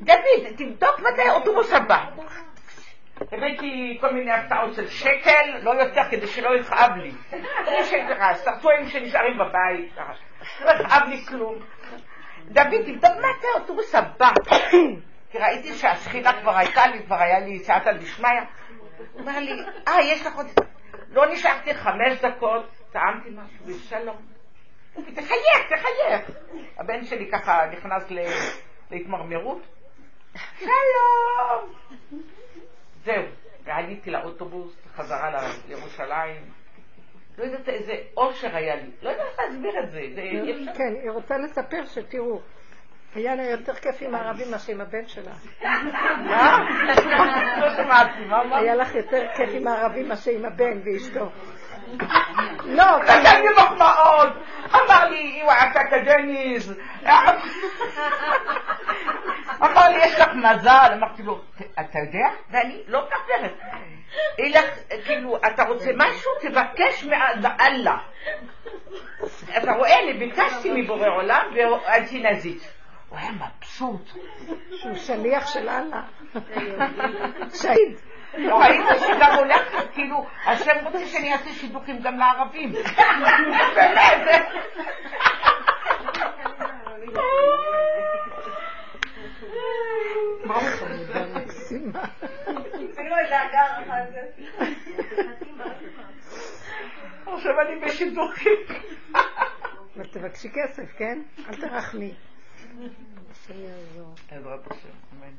דוד, תבדוק מתי אוטובוס הבא. הבאתי כל מיני הפתעות של שקל, לא יותר, כדי שלא יכאב לי. זה שקרה, סרטויים שנשארים בבית, לא יכאב לי כלום. דוד, תבדוק מה זה האוטובוס הבא. כי ראיתי שהשכינה כבר הייתה לי, כבר היה לי סייעתא דשמיא. הוא אומר לי, אה, יש לך עוד... לא נשארתי חמש דקות, טעמתי משהו, ושלום. תחייך, תחייך. הבן שלי ככה נכנס להתמרמרות. שלום. זהו, ועליתי לאוטובוס, חזרה לירושלים. לא יודעת איזה אושר היה לי, לא יודעת להסביר את זה. כן, היא רוצה לספר שתראו, היה לה יותר כיף עם הערבים מאשר עם הבן שלה. מה? לא שמעתי, מה? היה לך יותר כיף עם הערבים מאשר עם הבן ואשתו. לא, נתן לי מחמאות, אמר לי, הוא עשה כדניס, אמר לי, יש לך מזל, אמרתי לו, אתה יודע? ואני לא כפרת, כאילו, אתה רוצה משהו, תבקש מאללה. אתה רואה, אני ביקשתי מבורא עולם, ואני נזית. הוא היה מבסוט. שהוא שליח של אללה. שעיד. לא, היית שגם הולכת, כאילו, השם רוצה שאני אעשה שידוכים גם לערבים. מקסימה. אפילו הדאגה הרחב זה. עכשיו אני בשידוכים. אבל תבקשי כסף, כן? אל תרחלי. עזרת השם, אמן.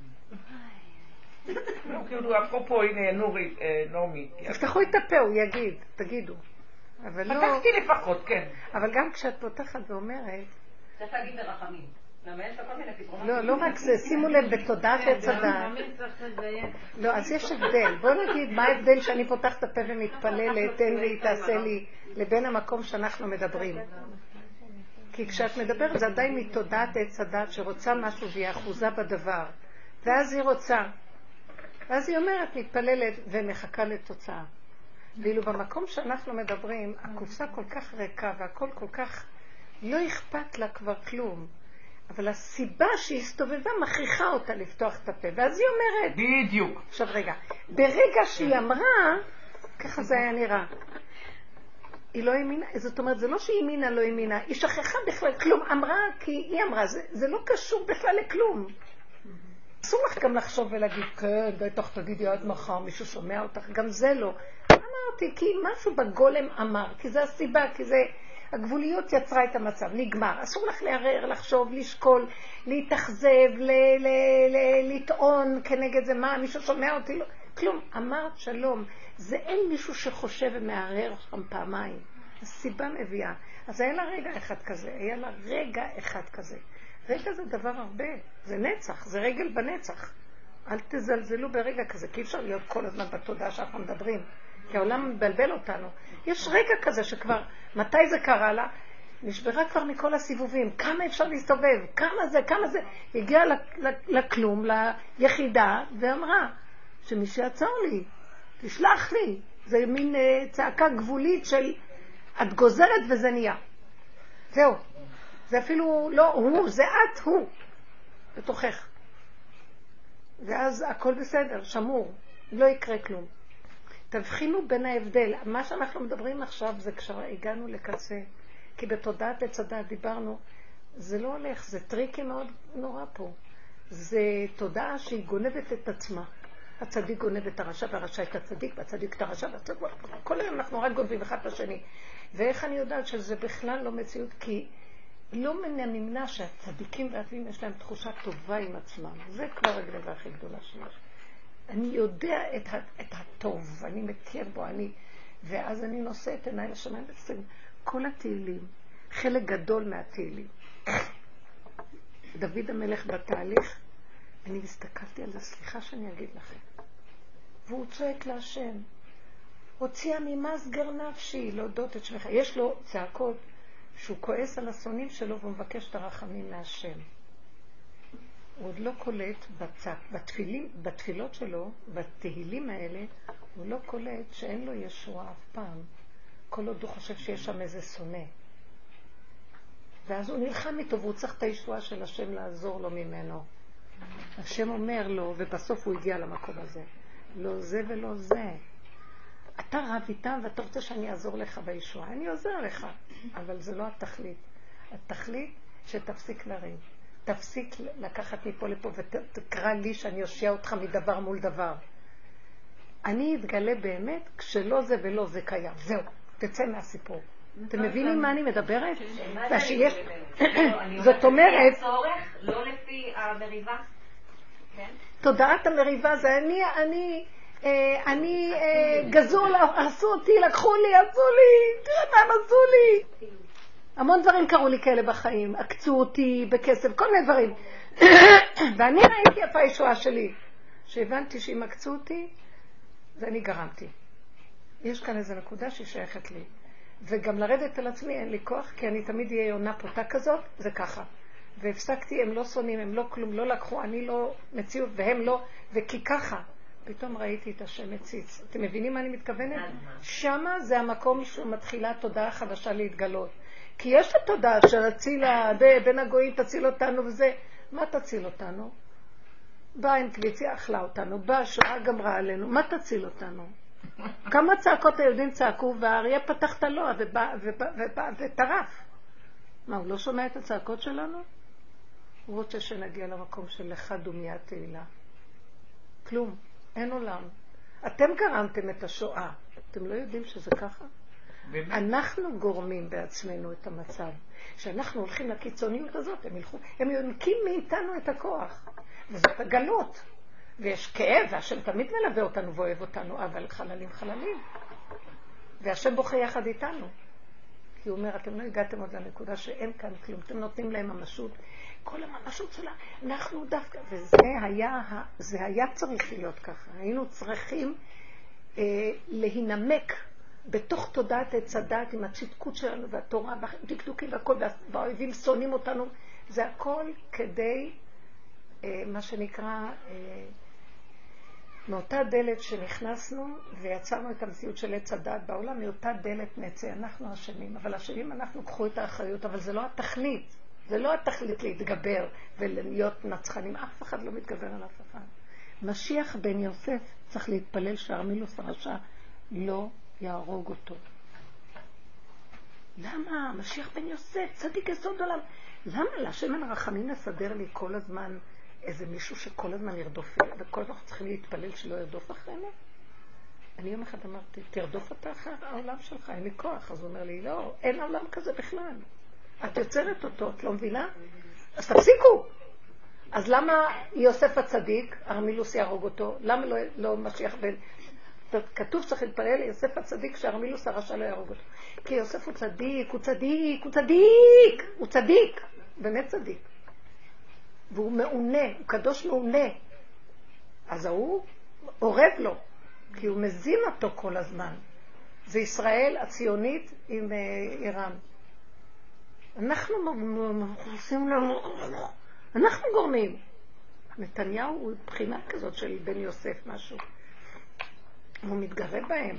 לא, כאילו, אפרופו, הנה, נורי, נעמי. תפתחו את הפה, הוא יגיד, תגידו. פתחתי לפחות, כן. אבל גם כשאת פותחת ואומרת... צריך להגיד ברחמים. לא, לא רק זה, שימו לב בתודה שצדה. לא, אז יש הבדל. בוא נגיד, מה ההבדל שאני פותחת הפה ומתפללת, תן לי, תעשה לי, לבין המקום שאנחנו מדברים. כי כשאת מדברת זה עדיין מתודעת עץ הדת שרוצה משהו והיא אחוזה בדבר, ואז היא רוצה, ואז היא אומרת מתפללת ומחכה לתוצאה. ואילו במקום שאנחנו מדברים הקופסה כל כך ריקה והכל כל כך לא אכפת לה כבר כלום, אבל הסיבה שהיא הסתובבה מכריחה אותה לפתוח את הפה, ואז היא אומרת בדיוק. עכשיו רגע, ברגע שהיא אמרה ככה זה היה נראה, היא לא האמינה, זאת אומרת, זה לא שהיא האמינה, לא האמינה, היא שכחה בכלל כלום, אמרה כי היא אמרה, זה, זה לא קשור בכלל לכלום. אסור לך גם לחשוב ולהגיד, כן, בטח תגידי עד מחר, מישהו שומע אותך, גם זה לא. אמרתי, כי משהו בגולם אמר, כי זה הסיבה, כי זה הגבוליות יצרה את המצב, נגמר. אסור לך להרער, לחשוב, לשקול, להתאכזב, ל- ל- ל- לטעון כנגד זה. מה, מישהו שומע אותי? לא. כלום. אמרת שלום. זה אין מישהו שחושב ומערער שם פעמיים. הסיבה מביאה. אז היה לה רגע אחד כזה, היה לה רגע אחד כזה. רגע זה דבר הרבה, זה נצח, זה רגל בנצח. אל תזלזלו ברגע כזה, כי אי אפשר להיות כל הזמן בתודעה שאנחנו מדברים, כי העולם מבלבל אותנו. יש רגע כזה שכבר, מתי זה קרה לה? נשברה כבר מכל הסיבובים, כמה אפשר להסתובב, כמה זה, כמה זה. הגיעה לכלום, ליחידה, ואמרה, שמי שיעצור לי, תשלח לי. זה מין צעקה גבולית של, את גוזרת וזה נהיה. זהו. זה אפילו לא הוא, זה את הוא. בתוכך. ואז הכל בסדר, שמור. לא יקרה כלום. תבחינו בין ההבדל. מה שאנחנו מדברים עכשיו זה כשהגענו לקצה. כי בתודעת הצדה דיברנו, זה לא הולך, זה טריקי מאוד נורא פה. זה תודעה שהיא גונבת את עצמה. הצדיק גונב את הרשע, והרשע את הצדיק, והצדיק את הרשע, והצדיק... כל היום אנחנו רק גונבים אחד לשני. ואיך אני יודעת שזה בכלל לא מציאות? כי לא מן הנמנע שהצדיקים והעטבים יש להם תחושה טובה עם עצמם. זה כבר הגניבה הכי גדולה שיש. אני יודע את, ה- את הטוב, אני מכיר בו, אני... ואז אני נושא את עיניי לשמיים ולשמיים. כל התהילים, חלק גדול מהתהילים. דוד המלך בתהליך, אני הסתכלתי על זה, סליחה שאני אגיד לכם. והוא צועק להשם. הוציאה ממסגר נפשי, להודות את שמך. יש לו צעקות שהוא כועס על הסונים שלו ומבקש את הרחמים להשם. הוא עוד לא קולט בצע... בתפילים, בתפילות שלו, בתהילים האלה, הוא לא קולט שאין לו ישועה אף פעם. כל עוד הוא חושב שיש שם איזה סונה. ואז הוא נלחם איתו והוא צריך את הישועה של השם לעזור לו ממנו. השם אומר לו, ובסוף הוא הגיע למקום הזה. לא זה ולא זה. אתה רב איתם ואתה רוצה שאני אעזור לך בישועה. אני עוזר לך, אבל זה לא התכלית. התכלית שתפסיק לריב. תפסיק לקחת מפה לפה ותקרא לי שאני אושיע אותך מדבר מול דבר. אני אתגלה באמת כשלא זה ולא זה קיים. זהו, תצא מהסיפור. אתם מבינים מה אני מדברת? זאת אומרת... צורך לא לפי המריבה? תודעת המריבה זה אני, אני, אני גזול, עשו אותי, לקחו לי, עשו לי, תראה מה עשו לי. המון דברים קראו לי כאלה בחיים, עקצו אותי בכסף, כל מיני דברים. ואני ראיתי איפה הישועה שלי, שהבנתי שאם עקצו אותי, זה אני גרמתי. יש כאן איזו נקודה ששייכת לי. וגם לרדת על עצמי אין לי כוח, כי אני תמיד אהיה עונה פותה כזאת, זה ככה. והפסקתי, הם לא שונאים, הם לא כלום, לא לקחו, אני לא מציאות, והם לא, וכי ככה. פתאום ראיתי את השם מציץ. אתם מבינים מה אני מתכוונת? שמה זה המקום שמתחילה התודעה החדשה להתגלות. כי יש התודעה של הצילה, בן הגויים תציל אותנו וזה. מה תציל אותנו? באה אינקוויציה, אכלה אותנו, באה השואה גמרה עלינו, מה תציל אותנו? כמה צעקות היהודים צעקו והאריה פתח תלוע וטרף. מה, הוא לא שומע את הצעקות שלנו? הוא רוצה שנגיע למקום של אחד ומיה תהילה. כלום, אין עולם. אתם גרמתם את השואה, אתם לא יודעים שזה ככה? אנחנו גורמים בעצמנו את המצב. כשאנחנו הולכים לקיצוניות הזאת, הם ילכו, הם יונקים מאיתנו את הכוח. וזאת הגלות. ויש כאב, והשם תמיד מלווה אותנו ואוהב אותנו, אבל חללים חללים. והשם בוכה יחד איתנו. כי הוא אומר, אתם לא הגעתם עוד לנקודה שאין כאן כלום, אתם נותנים להם ממשות. כל הממשות שלה, אנחנו דווקא, וזה היה, זה היה צריך להיות ככה. היינו צריכים אה, להינמק בתוך תודעת הצדת עם הצדקות שלנו והתורה, דקדוקים והכל, והאויבים שונאים אותנו. זה הכל כדי, אה, מה שנקרא... אה, מאותה דלת שנכנסנו ויצרנו את המציאות של עץ הדעת בעולם, מאותה דלת נצא, אנחנו אשמים, אבל אשמים אנחנו קחו את האחריות, אבל זה לא התכלית, זה לא התכלית להתגבר ולהיות נצחנים, אף אחד לא מתגבר על אף אחד. משיח בן יוסף צריך להתפלל שארמילוס הרשע לא יהרוג אותו. למה? משיח בן יוסף, צדיק יסוד עולם. למה להשם על הרחמים לסדר לי כל הזמן איזה מישהו שכל הזמן ירדוף, וכל הזמן אנחנו צריכים להתפלל שלא ירדוף אחרינו? אני יום אחד אמרתי, תרדוף אותה אחר העולם שלך, אין לי כוח. אז הוא אומר לי, לא, אין עולם כזה בכלל. את יוצרת אותו, את לא מבינה? אז תפסיקו. אז למה יוסף הצדיק, ארמילוס יהרוג אותו? למה לא, לא משיח בן? כתוב צריך להתפלל ליוסף הצדיק שארמילוס הרשע לא יהרוג אותו. כי יוסף הוא צדיק, הוא צדיק, הוא צדיק, הוא צדיק, באמת צדיק. והוא מעונה, הוא קדוש מעונה. אז הוא עורב לו, כי הוא מזין אותו כל הזמן. זה ישראל הציונית עם איראן. אנחנו עושים לנו, אנחנו גורמים. נתניהו הוא בחינה כזאת של בן יוסף משהו. הוא מתגרה בהם.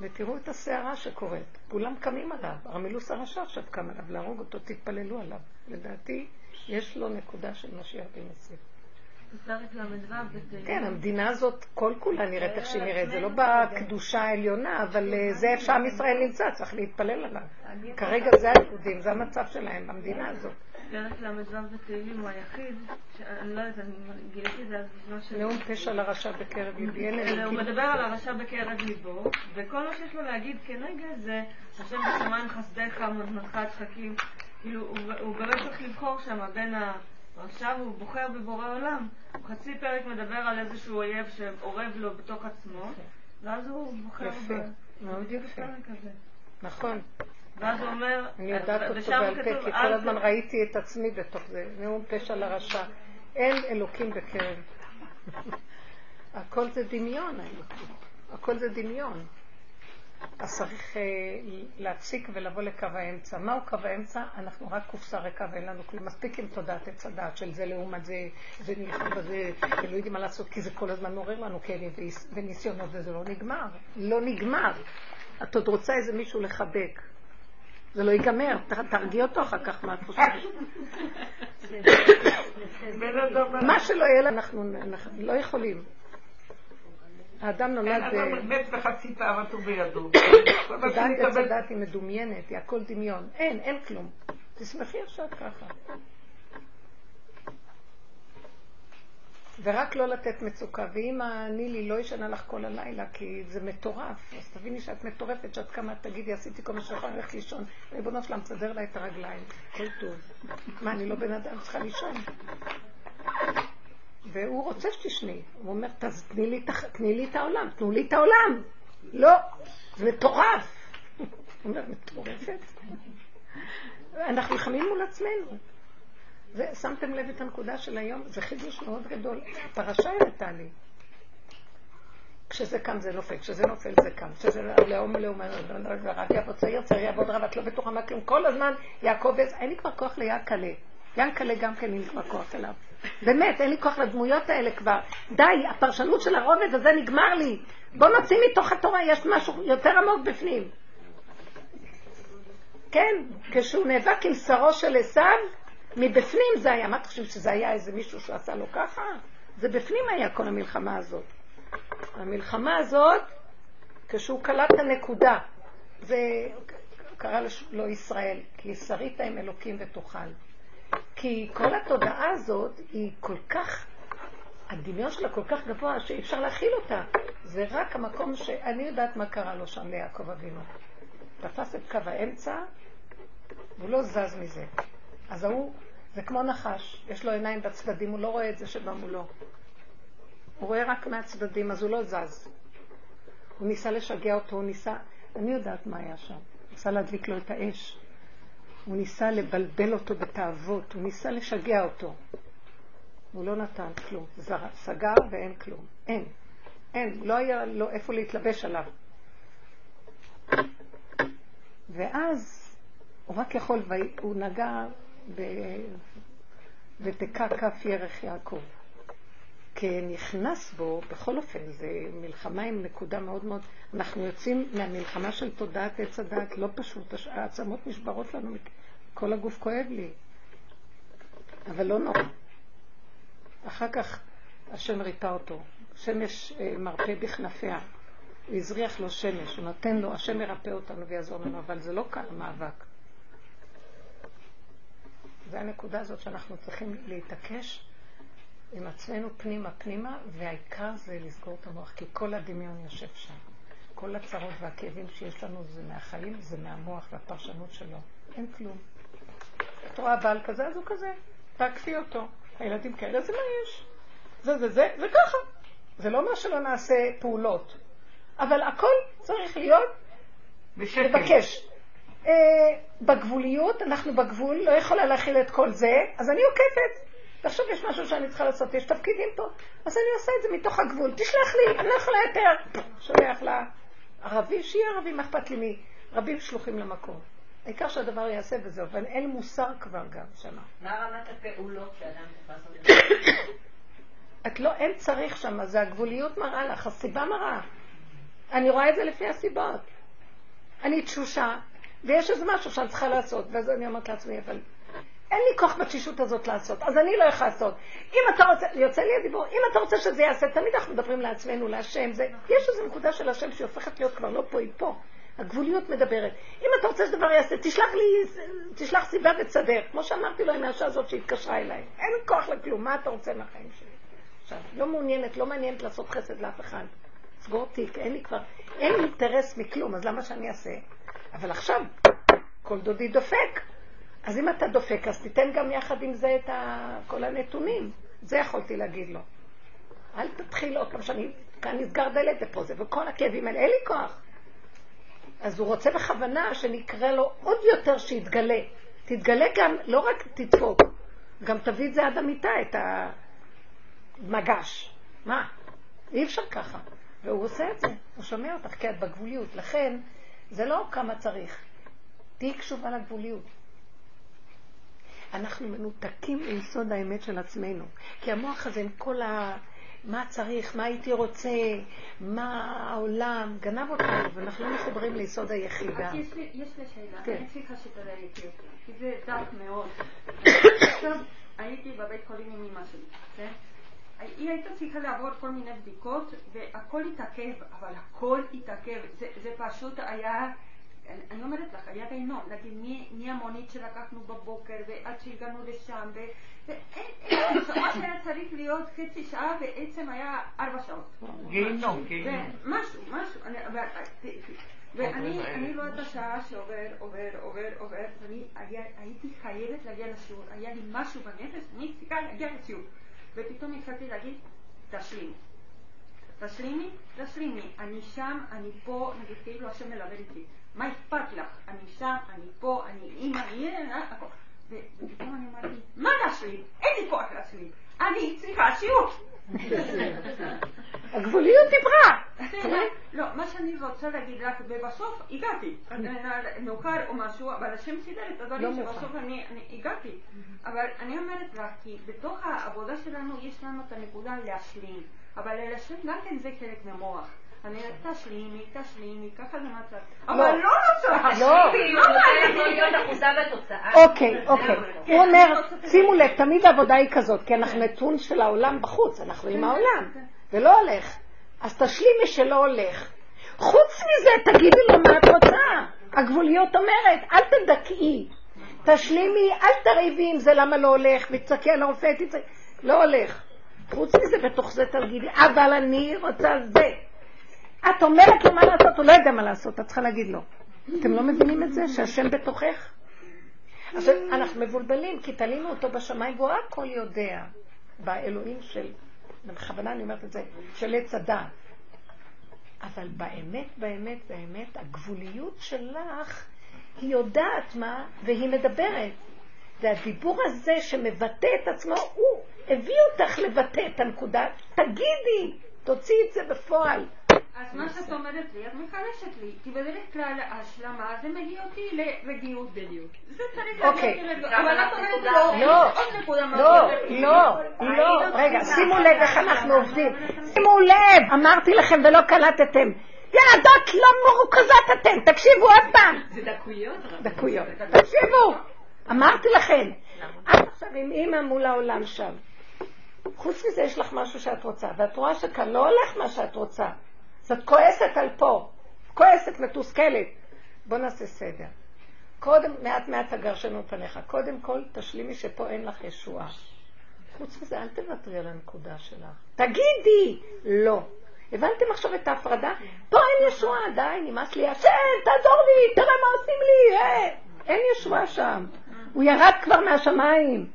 ותראו את השערה שקורית. כולם קמים עליו. ארמילוס הרשע עכשיו קם עליו להרוג אותו, תתפללו עליו. לדעתי, יש לו נקודה של משיח בן יוסף. כן, המדינה הזאת כל כולה נראית איך שהיא נראית, זה לא בקדושה העליונה, אבל זה איפה עם ישראל נמצא, צריך להתפלל עליו. כרגע זה היהודים, זה המצב שלהם במדינה הזאת. פרק למדבר בתהילים הוא היחיד, אני לא יודעת, אני גיליתי זה אז בזמן של... נאום פשע לרשע בקרב ליבי. הוא מדבר על הרשע בקרב ליבו, וכל מה שיש לו להגיד כנגד זה, השם בשמיים חסדך, מזמנך צחקים, כאילו הוא באמת צריך לבחור שם בין ה... עכשיו הוא בוחר בבורא עולם. חצי פרק מדבר על איזשהו אויב שעורב לו בתוך עצמו, ואז הוא בוחר בפרק הזה. נכון. ואז הוא אומר... אני יודעת אותו בעל פה, כי כל הזמן ראיתי את עצמי בתוך זה. נאום פשע לרשע. אין אלוקים בקרב. הכל זה דמיון, האלוקים. הכל זה דמיון. אז צריך להפסיק ולבוא לקו האמצע. מהו קו האמצע? אנחנו רק קופסה ריקה ואין לנו כלום. מספיק עם תודעת הצדעת של זה לעומת זה, זה נלחם בזה, ולא יודעים מה לעשות, כי זה כל הזמן מעורר לנו כאבים וניסיונות, וזה לא נגמר. לא נגמר. את עוד רוצה איזה מישהו לחבק. זה לא ייגמר. תרגיע אותו אחר כך מה את חושבת. מה שלא יהיה לה, אנחנו לא יכולים. האדם נולד... אין אדם מת וחצי תאוותו בידו. תודעת הצדעת היא מדומיינת, היא הכל דמיון. אין, אין כלום. תשמחי עכשיו ככה. ורק לא לתת מצוקה. ואם הנילי לא ישנה לך כל הלילה, כי זה מטורף. אז תביני שאת מטורפת, שאת כמה תגידי, עשיתי כל מה שיכולה, הולך לישון. ריבונו שלום, תסדר לה את הרגליים. כל טוב. מה, אני לא בן אדם, צריכה לישון. והוא רוצה שתשני. הוא אומר, תני לי, תני לי את העולם, תנו לי את העולם. לא, זה מטורף. הוא אומר, מטורפת. אנחנו נלחמים מול עצמנו. ושמתם לב את הנקודה של היום, זה חידוש מאוד גדול. פרשה הראתה לי. כשזה קם זה נופל, כשזה נופל זה קם. כשזה לאום לאום, רק יעבוד צעיר, צעיר יעבוד רב, את לא בטוחה מה כלום. כל הזמן יעקב, אין לי כבר כוח ליעקלה. ינקלה גם כן אין לי כבר כוח אליו. באמת, אין לי כוח לדמויות האלה כבר. די, הפרשנות של הרובד הזה נגמר לי. בוא נוציא מתוך התורה, יש משהו יותר עמוק בפנים. כן, כשהוא נאבק עם שרו של עשיו, מבפנים זה היה. מה אתה חושב שזה היה איזה מישהו שעשה לו ככה? זה בפנים היה כל המלחמה הזאת. המלחמה הזאת, כשהוא קלט הנקודה, זה קרא לו ישראל, כי שרית עם אלוקים ותוכל. כי כל התודעה הזאת היא כל כך, הדמיון שלה כל כך גבוה שאי אפשר להכיל אותה. זה רק המקום שאני יודעת מה קרה לו שם ליעקב אבינו. תפס את קו האמצע והוא לא זז מזה. אז הוא, זה כמו נחש, יש לו עיניים בצדדים, הוא לא רואה את זה שבמולו. הוא רואה רק מהצדדים, אז הוא לא זז. הוא ניסה לשגע אותו, הוא ניסה, אני יודעת מה היה שם. הוא ניסה להדליק לו את האש. הוא ניסה לבלבל אותו בתאוות, הוא ניסה לשגע אותו. הוא לא נתן כלום, סגר ואין כלום. אין, אין, לא היה לו איפה להתלבש עליו. ואז הוא רק יכול, הוא נגע ותקע כף ירך יעקב. כי נכנס בו, בכל אופן, זה מלחמה עם נקודה מאוד מאוד, אנחנו יוצאים מהמלחמה של תודעת עץ הדעת, לא פשוט, העצמות נשברות לנו, כל הגוף כואב לי, אבל לא נורא. אחר כך השם ריפא אותו, שמש מרפא בכנפיה, הוא הזריח לו שמש, הוא נותן לו, השם מרפא אותנו ויעזור לנו, אבל זה לא קל מאבק. זה הנקודה הזאת שאנחנו צריכים להתעקש, עם עצמנו פנימה פנימה, והעיקר זה לזכור את המוח, כי כל הדמיון יושב שם. כל הצרות והכאבים שיש לנו זה מהחיים, זה מהמוח והפרשנות שלו. אין כלום. את רואה בעל כזה, אז הוא כזה. תעקפי אותו. הילדים כאלה, זה מה יש. זה זה זה, זה ככה. זה לא מה שלא נעשה פעולות. אבל הכל צריך להיות לבקש. בגבוליות, אנחנו בגבול, לא יכולה להכיל את כל זה, אז אני עוקפת. תחשוב, יש משהו שאני צריכה לעשות, יש תפקידים פה, אז אני עושה את זה מתוך הגבול. תשלח לי, אני לא יכולה יותר. שולח לה ערבי, שיהיה ערבי, מה אכפת לי מי? רבים שלוחים למקום. העיקר שהדבר יעשה וזהו, אבל אין מוסר כבר גם שמה. מה רמת הפעולות שאדם תפס? את לא, אין צריך שמה, זה הגבוליות מראה לך, הסיבה מראה. אני רואה את זה לפי הסיבות. אני תשושה, ויש איזה משהו שאני צריכה לעשות, ואז אני אומרת לעצמי, אבל אין לי כוח בתשישות הזאת לעשות, אז אני לא איך לעשות. אם אתה רוצה, יוצא לי הדיבור, אם אתה רוצה שזה יעשה, תמיד אנחנו מדברים לעצמנו, להשם, זה, יש איזו נקודה של השם שהופכת להיות כבר לא פה, היא פה. הגבוליות מדברת. אם אתה רוצה שדבר יעשה, תשלח לי, תשלח סיבה וצדר. כמו שאמרתי לו עם האשה הזאת שהתקשרה אליי. אין כוח לכלום, מה אתה רוצה מהחיים שלי? עכשיו, לא מעוניינת, לא מעניינת לעשות חסד לאף אחד. סגור תיק, אין לי כבר, אין לי אינטרס מכלום, אז למה שאני אעשה? אבל עכשיו, כל דודי דופק. אז אם אתה דופק, אז תיתן גם יחד עם זה את ה... כל הנתונים. זה יכולתי להגיד לו. אל תתחיל עוד, כמו שאני כאן נסגר דלת ופה זה, וכל הכאבים האלה, אין לי כוח. אז הוא רוצה בכוונה שנקרא לו עוד יותר שיתגלה. תתגלה גם, לא רק תדפוק, גם תביא את זה עד המיטה, את המגש. מה? אי אפשר ככה. והוא עושה את זה, הוא שומע אותך, כי את בגבוליות. לכן, זה לא כמה צריך. תהי קשובה לגבוליות. אנחנו מנותקים עם סוד האמת של עצמנו. כי המוח הזה עם כל ה... מה צריך, מה הייתי רוצה, מה העולם, גנב אותנו, ואנחנו לא מחוברים ליסוד היחידה. יש לי, יש לי שאלה, כן. אני צריכה שתדעייתי אותי, כי זה דעת מאוד. עכשיו, הייתי בבית חולים עם אמא שלי, כן? היא הייתה צריכה לעבור כל מיני בדיקות, והכל התעכב, אבל הכל התעכב, זה, זה פשוט היה... אני אומרת לך, היה דיינון, להגיד מי המונית שלקחנו בבוקר ועד שהגענו לשם ואין שעה שהיה צריך להיות חצי שעה בעצם היה ארבע שעות גיהנום, גיהנום משהו, משהו ואני לא עד השעה שעובר, עובר, עובר, עובר הייתי חייבת להגיע לשיעור, היה לי משהו בנפש, אני צריכה להגיע לשיעור ופתאום התחלתי להגיד, תשלים תשלימי, תשלימי אני שם, אני פה, נגיד כאילו השם מלווה איתי מה אכפת לך? אני שם, אני פה, אני אימא, אני אימא, הכל. ופתאום אני אמרתי, מה להשלים? אין לי כוח להשלים. אני צריכה שיעור. הגבוליות דיברה. לא, מה שאני רוצה להגיד לך, ובסוף הגעתי. נוכר או משהו, אבל השם סידר את הדברים שבסוף אני הגעתי. אבל אני אומרת לך, כי בתוך העבודה שלנו יש לנו את הנקודה להשלים. אבל להשלים גם כן זה חלק ממוח. אני תשלימי, תשלימי, ככה זה מצב. אבל לא רוצה להשלימי, לא מעלה להיות אחוזה בתוצאה. אוקיי, אוקיי. הוא אומר, שימו לב, תמיד העבודה היא כזאת, כי אנחנו נתון של העולם בחוץ, אנחנו עם העולם, זה לא הולך. אז תשלימי שלא הולך. חוץ מזה, תגידי לו מה את רוצה. הגבוליות אומרת, אל תדכאי. תשלימי, אל תריבי אם זה למה לא הולך, ותצקי על הרופא, תצקי, לא הולך. חוץ מזה, בתוך זה תגידי, אבל אני רוצה זה. את אומרת לו מה לעשות, הוא לא יודע מה לעשות, את צריכה להגיד לו. אתם לא מבינים את זה, שהשם בתוכך? עכשיו, אנחנו מבולבלים, כי תלינו אותו בשמיים, והוא הכל יודע, באלוהים של, בכוונה אני אומרת את זה, של עץ הדעת. אבל באמת, באמת, באמת, הגבוליות שלך, היא יודעת מה, והיא מדברת. והדיבור הזה שמבטא את עצמו, הוא הביא אותך לבטא את הנקודה, תגידי, תוציא את זה בפועל. אז מה שאת אומרת לי, את מחלשת לי, כי בדרך כלל ההשלמה זה מביא אותי לרגיעות בדיוק. זה צריך להגיד, אבל את אומרת לא, עוד נקודה מאוד. לא, לא, לא, רגע, שימו לב איך אנחנו עובדים. שימו לב, אמרתי לכם ולא קלטתם. ילדות לא מרוכזות אתם, תקשיבו עוד פעם. זה דקויות. דקויות, תקשיבו. אמרתי לכם, את עכשיו עם אמא מול העולם שם. חוץ מזה יש לך משהו שאת רוצה, ואת רואה שכאן לא הולך מה שאת רוצה. אז את כועסת על פה, כועסת מתוסכלת. בוא נעשה סדר. קודם, מעט מעט הגרשנו פניך, קודם כל תשלימי שפה אין לך ישועה. חוץ מזה, אל תוותרי על הנקודה שלך. תגידי! לא. הבנתם עכשיו את ההפרדה? פה אין ישועה, עדיין, נמאס לי, השם, תעזור לי, תראה מה עושים לי, אה! אין ישועה שם. הוא ירד כבר מהשמיים.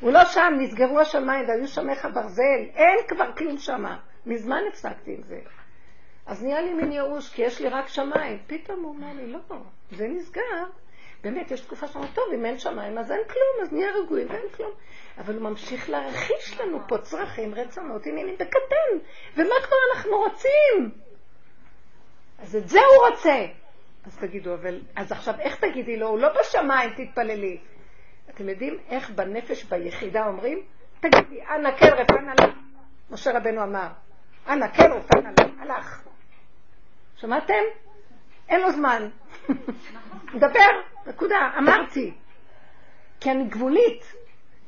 הוא לא שם, נסגרו השמיים, והיו שמך הברזל. אין כבר כלום שמה. מזמן הפסקתי עם זה. אז נהיה לי מין יאוש, כי יש לי רק שמיים. פתאום הוא אומר לי, לא, זה נסגר. באמת, יש תקופה שאומרת, טוב, אם אין שמיים, אז אין כלום, אז נהיה רגועים, ואין כלום. אבל הוא ממשיך להרחיש לנו פה צרכים, רצונות, עניינים בקטן. ומה כבר אנחנו רוצים? אז את זה הוא רוצה. אז תגידו, אבל, אז עכשיו איך תגידי לו? הוא לא בשמיים, תתפללי. אתם יודעים איך בנפש, ביחידה אומרים? תגידי, אנא כן רפן הלך. משה רבנו אמר, אנא כן רפן הלך. הלך. שמעתם? אין לו זמן. דבר, נקודה, אמרתי. כי אני גבולית.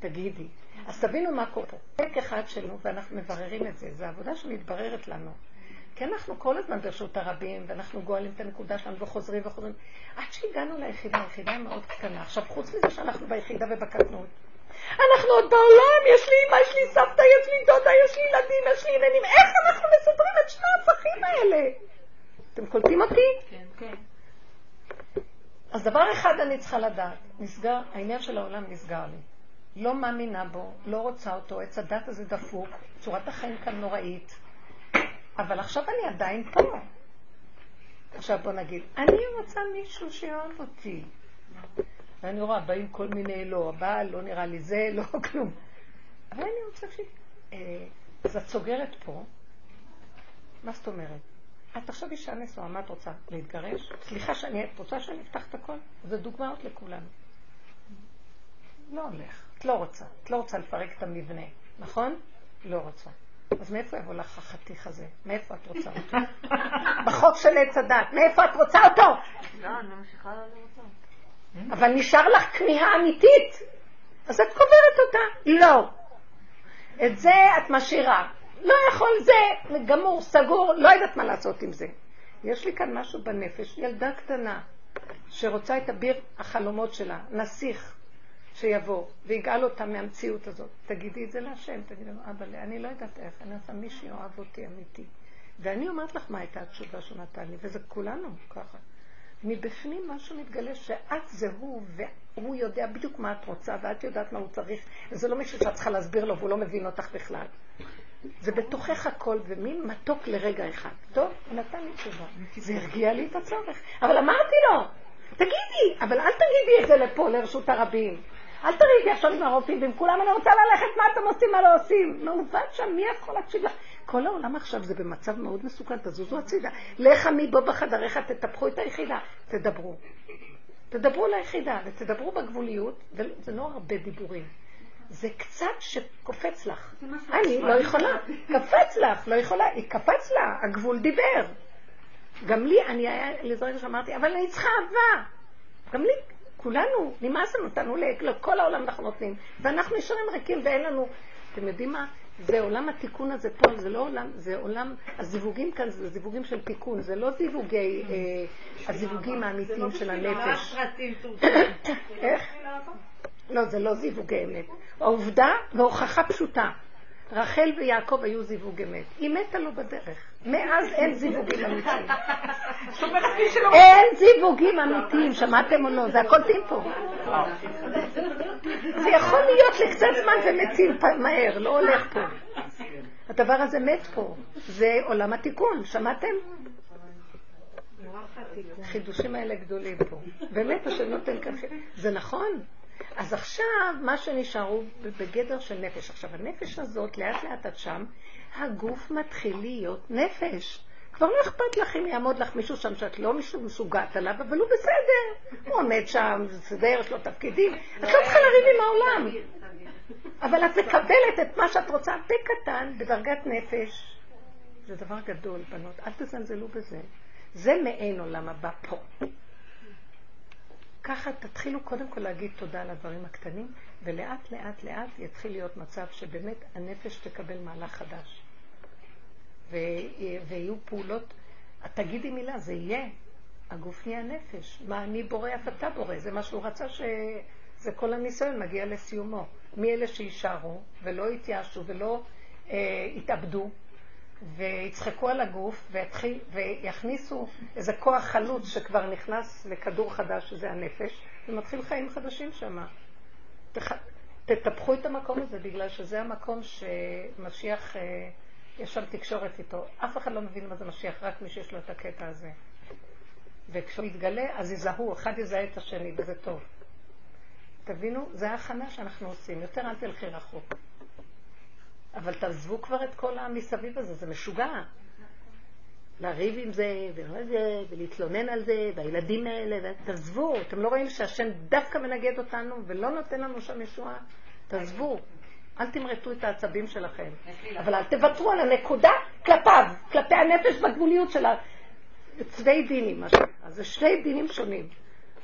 תגידי. אז תבינו מה קורה. פרק אחד שלנו, ואנחנו מבררים את זה. זו עבודה שמתבררת לנו. כי אנחנו כל הזמן ברשות הרבים, ואנחנו גואלים את הנקודה שלנו, וחוזרים וחוזרים. עד שהגענו ליחידה, היחידה היא מאוד קטנה. עכשיו, חוץ מזה שאנחנו ביחידה ובקטנות. אנחנו עוד בעולם, יש לי אמא, יש לי סבתא, יש לי דודה, יש לי ילדים, יש לי עניינים. איך אנחנו מסדרים את שני הפכים האלה? אתם קולטים אותי? כן, כן. אז דבר אחד אני צריכה לדעת. נסגר, העניין של העולם נסגר לי. לא מאמינה בו, לא רוצה אותו, עץ הדת הזה דפוק, צורת החיים כאן נוראית. אבל עכשיו אני עדיין פה. עכשיו בוא נגיד, אני רוצה מישהו שאוהב אותי. ואני רואה, באים כל מיני לא, הבעל, לא נראה לי זה, לא כלום. אבל אני רוצה ש... אז את סוגרת פה. מה זאת אומרת? את עכשיו אישה נשואה, מה את רוצה? להתגרש? סליחה שאני רוצה שאני אפתח את הכל? זה דוגמאות לכולנו. לא הולך. את לא רוצה. את לא רוצה לפרק את המבנה. נכון? לא רוצה. אז מאיפה יבוא לך החתיך הזה? מאיפה את רוצה אותו? בחוק של הצדת. מאיפה את רוצה אותו? לא, אני ממשיכה לא רוצה. אבל נשאר לך כניעה אמיתית. אז את קוברת אותה. לא. את זה את משאירה. לא יכול זה, גמור, סגור, לא יודעת מה לעשות עם זה. יש לי כאן משהו בנפש, ילדה קטנה, שרוצה את הביר החלומות שלה, נסיך, שיבוא, ויגאל אותה מהמציאות הזאת. תגידי את זה להשם, תגידי לו, אבא, אני לא יודעת איך, אני עושה מי שאוהב אותי אמיתי. ואני אומרת לך מה הייתה התשובה שנתן לי, וזה כולנו ככה. מבפנים משהו מתגלה שאת זה הוא, והוא יודע בדיוק מה את רוצה, ואת יודעת מה הוא צריך, וזה לא מישהו שאת צריכה להסביר לו, והוא לא מבין אותך בכלל. זה בתוכך הכל, ומין מתוק לרגע אחד. טוב, נתן לי תשובה. זה הרגיע לי את הצורך. אבל אמרתי לו, תגידי, אבל אל תגידי את זה לפה, לרשות הרבים. אל תגידי עכשיו עם הרופאים, ועם כולם אני רוצה ללכת, מה אתם עושים, מה לא עושים. מעובד שם, מי יכול להקשיב לך? כל העולם עכשיו זה במצב מאוד מסוכן, תזוזו הצידה. לך מבוא בחדריך, תטפחו את היחידה. תדברו. תדברו ליחידה, ותדברו בגבוליות, וזה לא הרבה דיבורים. זה קצת שקופץ לך. אני לא יכולה. קפץ לך, לא יכולה. היא קפץ לה, הגבול דיבר. גם לי, אני היה לזרק שאמרתי, אבל אני צריכה אהבה. גם לי, כולנו, נמאס לנו, נתנו לכל העולם אנחנו נותנים. ואנחנו נשארים ריקים ואין לנו, אתם יודעים מה? זה עולם התיקון הזה פה, זה לא עולם, זה עולם, הזיווגים כאן זה זיווגים של תיקון, זה לא זיווגי, הזיווגים האמיתיים של הנפש. איך? לא, זה לא זיווג אמת. העובדה והוכחה פשוטה. רחל ויעקב היו זיווג אמת. היא מתה לו בדרך. מאז אין זיווגים אמיתיים. אין זיווגים אמיתיים, שמעתם או לא? זה הכל טיפו. זה יכול להיות לקצת זמן ומציל מהר, לא הולך פה. הדבר הזה מת פה. זה עולם התיקון, שמעתם? חידושים האלה גדולים פה. באמת, השם נותן כאן. זה נכון? אז עכשיו, מה שנשארו בגדר של נפש, עכשיו הנפש הזאת, לאט לאט עד שם, הגוף מתחיל להיות נפש. כבר לא אכפת לך אם יעמוד לך מישהו שם שאת לא משוגעת עליו, אבל הוא בסדר. הוא עומד שם, בסדר, יש לו תפקידים. את לא צריכה לריב עם העולם. אבל את מקבלת את מה שאת רוצה בקטן, בדרגת נפש. זה דבר גדול, בנות. אל תזלזלו בזה. זה מעין עולם הבא פה. ככה תתחילו קודם כל להגיד תודה על הדברים הקטנים, ולאט לאט לאט יתחיל להיות מצב שבאמת הנפש תקבל מהלך חדש. ו... ויהיו פעולות, תגידי מילה, זה יהיה, הגוף נהיה נפש. מה אני בורא, אתה בורא, זה מה שהוא רצה ש... זה כל הניסיון מגיע לסיומו. מי אלה שישארו ולא התייאשו ולא אה, התאבדו ויצחקו על הגוף ויתחיל, ויכניסו איזה כוח חלוץ שכבר נכנס לכדור חדש שזה הנפש ומתחיל חיים חדשים שם. תח... תטפחו את המקום הזה בגלל שזה המקום שמשיח, אה, יש שם תקשורת איתו. אף אחד לא מבין מה זה משיח, רק מי שיש לו את הקטע הזה. וכשהוא יתגלה אז יזהו, אחד יזהה את השני וזה טוב. תבינו, זה ההכנה שאנחנו עושים. יותר אל תלכי רחוק. אבל תעזבו כבר את כל המסביב הזה, זה משוגע. להריב עם זה, ולהתלונן על זה, והילדים האלה, תעזבו. אתם לא רואים שהשם דווקא מנגד אותנו, ולא נותן לנו שם ישועה? תעזבו. אל תמרטו את העצבים שלכם. אבל אל תוותרו על הנקודה כלפיו, כלפי הנפש בגבוליות של צווי דינים. אז זה שני דינים שונים.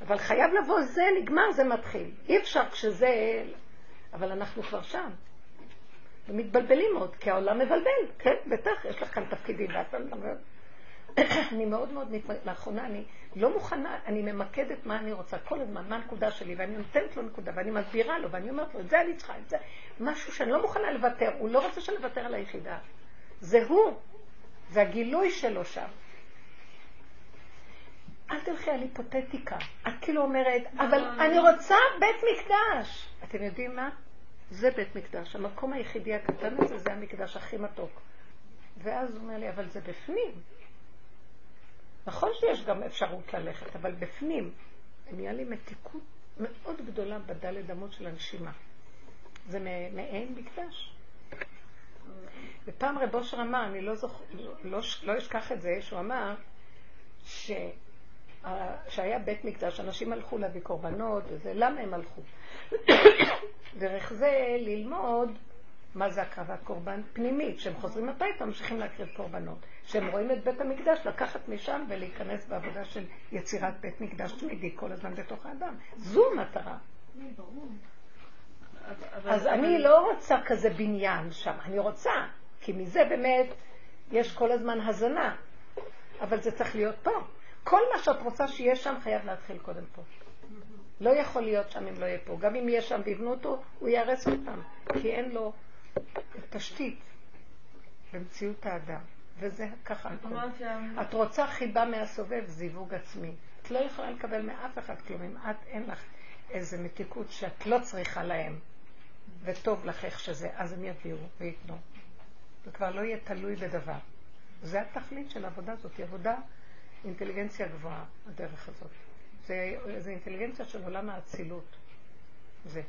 אבל חייב לבוא, זה נגמר, זה מתחיל. אי אפשר כשזה... אבל אנחנו כבר שם. ומתבלבלים עוד, כי העולם מבלבל. כן, בטח, יש לך כאן תפקידים. אני מאוד מאוד מתמקדת. לאחרונה אני לא מוכנה, אני ממקדת מה אני רוצה כל הזמן, מה הנקודה שלי, ואני נותנת לו נקודה, ואני מסבירה לו, ואני אומרת לו, את זה אני צריכה, את זה. משהו שאני לא מוכנה לוותר, הוא לא רוצה שנוותר על היחידה. זה הוא. זה הגילוי שלו שם. אל תלכי על היפותטיקה. את כאילו אומרת, אבל אני רוצה בית מקדש. אתם יודעים מה? זה בית מקדש. המקום היחידי הקטן הזה זה המקדש הכי מתוק. ואז הוא אומר לי, אבל זה בפנים. נכון שיש גם אפשרות ללכת, אבל בפנים. נהיה לי מתיקות מאוד גדולה בדלת אמות של הנשימה. זה מעין מקדש. ופעם רב אושר אמר, אני לא, זוכ... לא, לא, לא אשכח את זה, שהוא אמר ש... שהיה בית מקדש, אנשים הלכו להביא קורבנות, וזה, למה הם הלכו? דרך זה ללמוד מה זה הקרבת קורבן פנימית, שהם חוזרים הביתה, ממשיכים להקריב קורבנות, שהם רואים את בית המקדש, לקחת משם ולהיכנס בעבודה של יצירת בית מקדש תמידי כל הזמן בתוך האדם. זו מטרה. אז אני לא רוצה כזה בניין שם, אני רוצה, כי מזה באמת יש כל הזמן הזנה, אבל זה צריך להיות פה. כל מה שאת רוצה שיהיה שם חייב להתחיל קודם פה. לא יכול להיות שם אם לא יהיה פה. גם אם יהיה שם ויבנו אותו, הוא יערס אותם. כי אין לו תשתית במציאות האדם. וזה ככה. את רוצה חיבה מהסובב, זיווג עצמי. את לא יכולה לקבל מאף אחד כלום. אם את אין לך איזו מתיקות שאת לא צריכה להם, וטוב לך איך שזה, אז הם יביאו ויתנו. זה כבר לא יהיה תלוי בדבר. זה התכלית של העבודה הזאת. היא עבודה... אינטליגנציה גבוהה, הדרך הזאת. זה, זה אינטליגנציה של עולם האצילות. זה.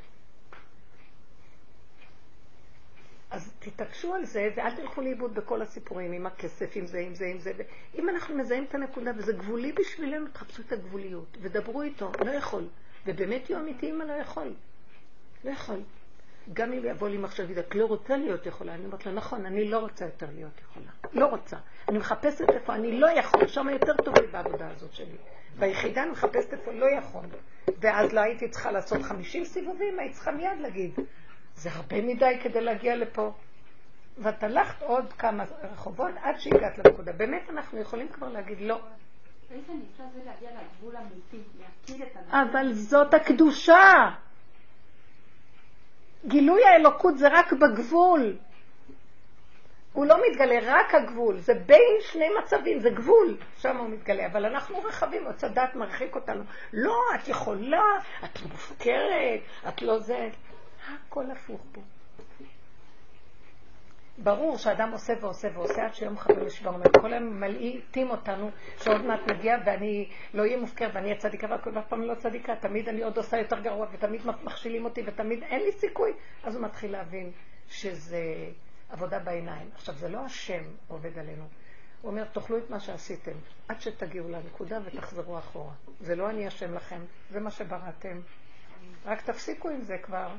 אז תתעקשו על זה, ואל תלכו לאיבוד בכל הסיפורים, עם הכסף, עם זה, עם זה, עם זה. אם אנחנו מזהים את הנקודה, וזה גבולי בשבילנו, תחפשו את הגבוליות, ודברו איתו, לא יכול. ובאמת יהיו אמיתיים, לא יכול. לא יכול. גם אם יבוא לי מחשב וידע, לא רוצה להיות יכולה. אני אומרת לו, נכון, אני לא רוצה יותר להיות יכולה. לא רוצה. אני מחפשת איפה, אני לא יכול. שם יותר טוב לי בעבודה הזאת שלי. ביחידה אני מחפשת איפה, לא יכול. ואז לא הייתי צריכה לעשות חמישים סיבובים, הייתי צריכה מיד להגיד. זה הרבה מדי כדי להגיע לפה. ואת הלכת עוד כמה רחובות עד שהגעת לפקודה. באמת אנחנו יכולים כבר להגיד לא. איזה נפלא זה להגיע לגבול אמיתי, להכיר את הנפלא. אבל זאת הקדושה. גילוי האלוקות זה רק בגבול. הוא לא מתגלה, רק הגבול. זה בין שני מצבים, זה גבול. שם הוא מתגלה, אבל אנחנו רחבים, הצדת מרחיק אותנו. לא, את יכולה, את מופקרת, את לא זה. הכל הפוך פה. ברור שאדם עושה ועושה ועושה, עד שיום חברים לשבר אומר, כל הם מלאיתים אותנו, שעוד מעט נגיע ואני לא אהיה מופקר ואני אהיה צדיקה, וכל פעם לא צדיקה, תמיד אני עוד עושה יותר גרוע, ותמיד מכשילים אותי, ותמיד אין לי סיכוי. אז הוא מתחיל להבין שזה עבודה בעיניים. עכשיו, זה לא השם עובד עלינו. הוא אומר, תאכלו את מה שעשיתם, עד שתגיעו לנקודה ותחזרו אחורה. זה לא אני השם לכם, זה מה שבראתם. רק תפסיקו עם זה כבר.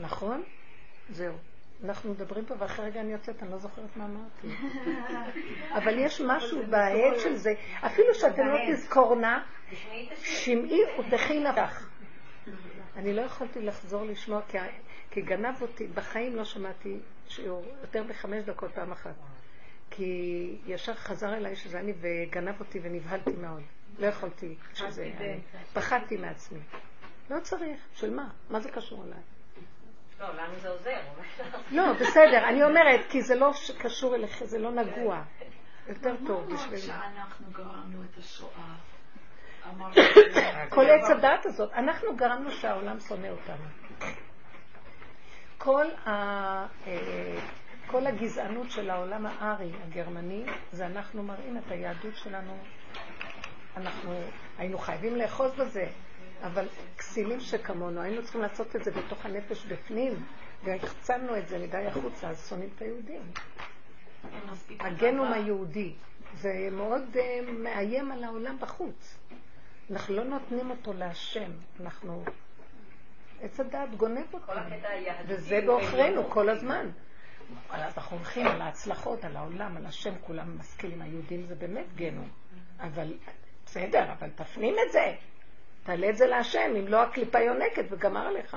נכון? זהו. אנחנו מדברים פה, ואחרי רגע אני יוצאת, אני לא זוכרת מה אמרתי. אבל יש משהו בעד של זה, אפילו שאתם לא תזכורנה, שמעי ותחי נפח. אני לא יכולתי לחזור לשמוע, כי גנב אותי, בחיים לא שמעתי שיעור, יותר בחמש דקות פעם אחת. כי ישר חזר אליי שזה אני, וגנב אותי ונבהלתי מאוד. לא יכולתי שזה אני. פחדתי מעצמי. לא צריך, של מה? מה זה קשור אליי? לא, למה זה עוזר? לא, בסדר, אני אומרת, כי זה לא קשור אליך, זה לא נגוע. יותר טוב בשבילי. שאנחנו גרמנו את השואה. כל עץ הדעת הזאת, אנחנו גרמנו שהעולם שונא אותנו. כל ה... כל הגזענות של העולם הארי הגרמני, זה אנחנו מראים את היהדות שלנו. אנחנו היינו חייבים לאחוז בזה, אבל כסילים שכמונו, היינו צריכים לעשות את זה בתוך הנפש בפנים, והחצנו את זה מדי החוצה, אז שונאים את היהודים. הגנום היהודי, זה מאוד uh, מאיים על העולם בחוץ. אנחנו לא נותנים אותו להשם, אנחנו... עץ הדעת גונב אותו, וזה באוכרנו כל הזמן. אז אנחנו הולכים על ההצלחות, על העולם, על השם, כולם משכילים, היהודים זה באמת גנום. אבל בסדר, אבל תפנים את זה, תעלה את זה להשם, אם לא הקליפה יונקת וגמר לך.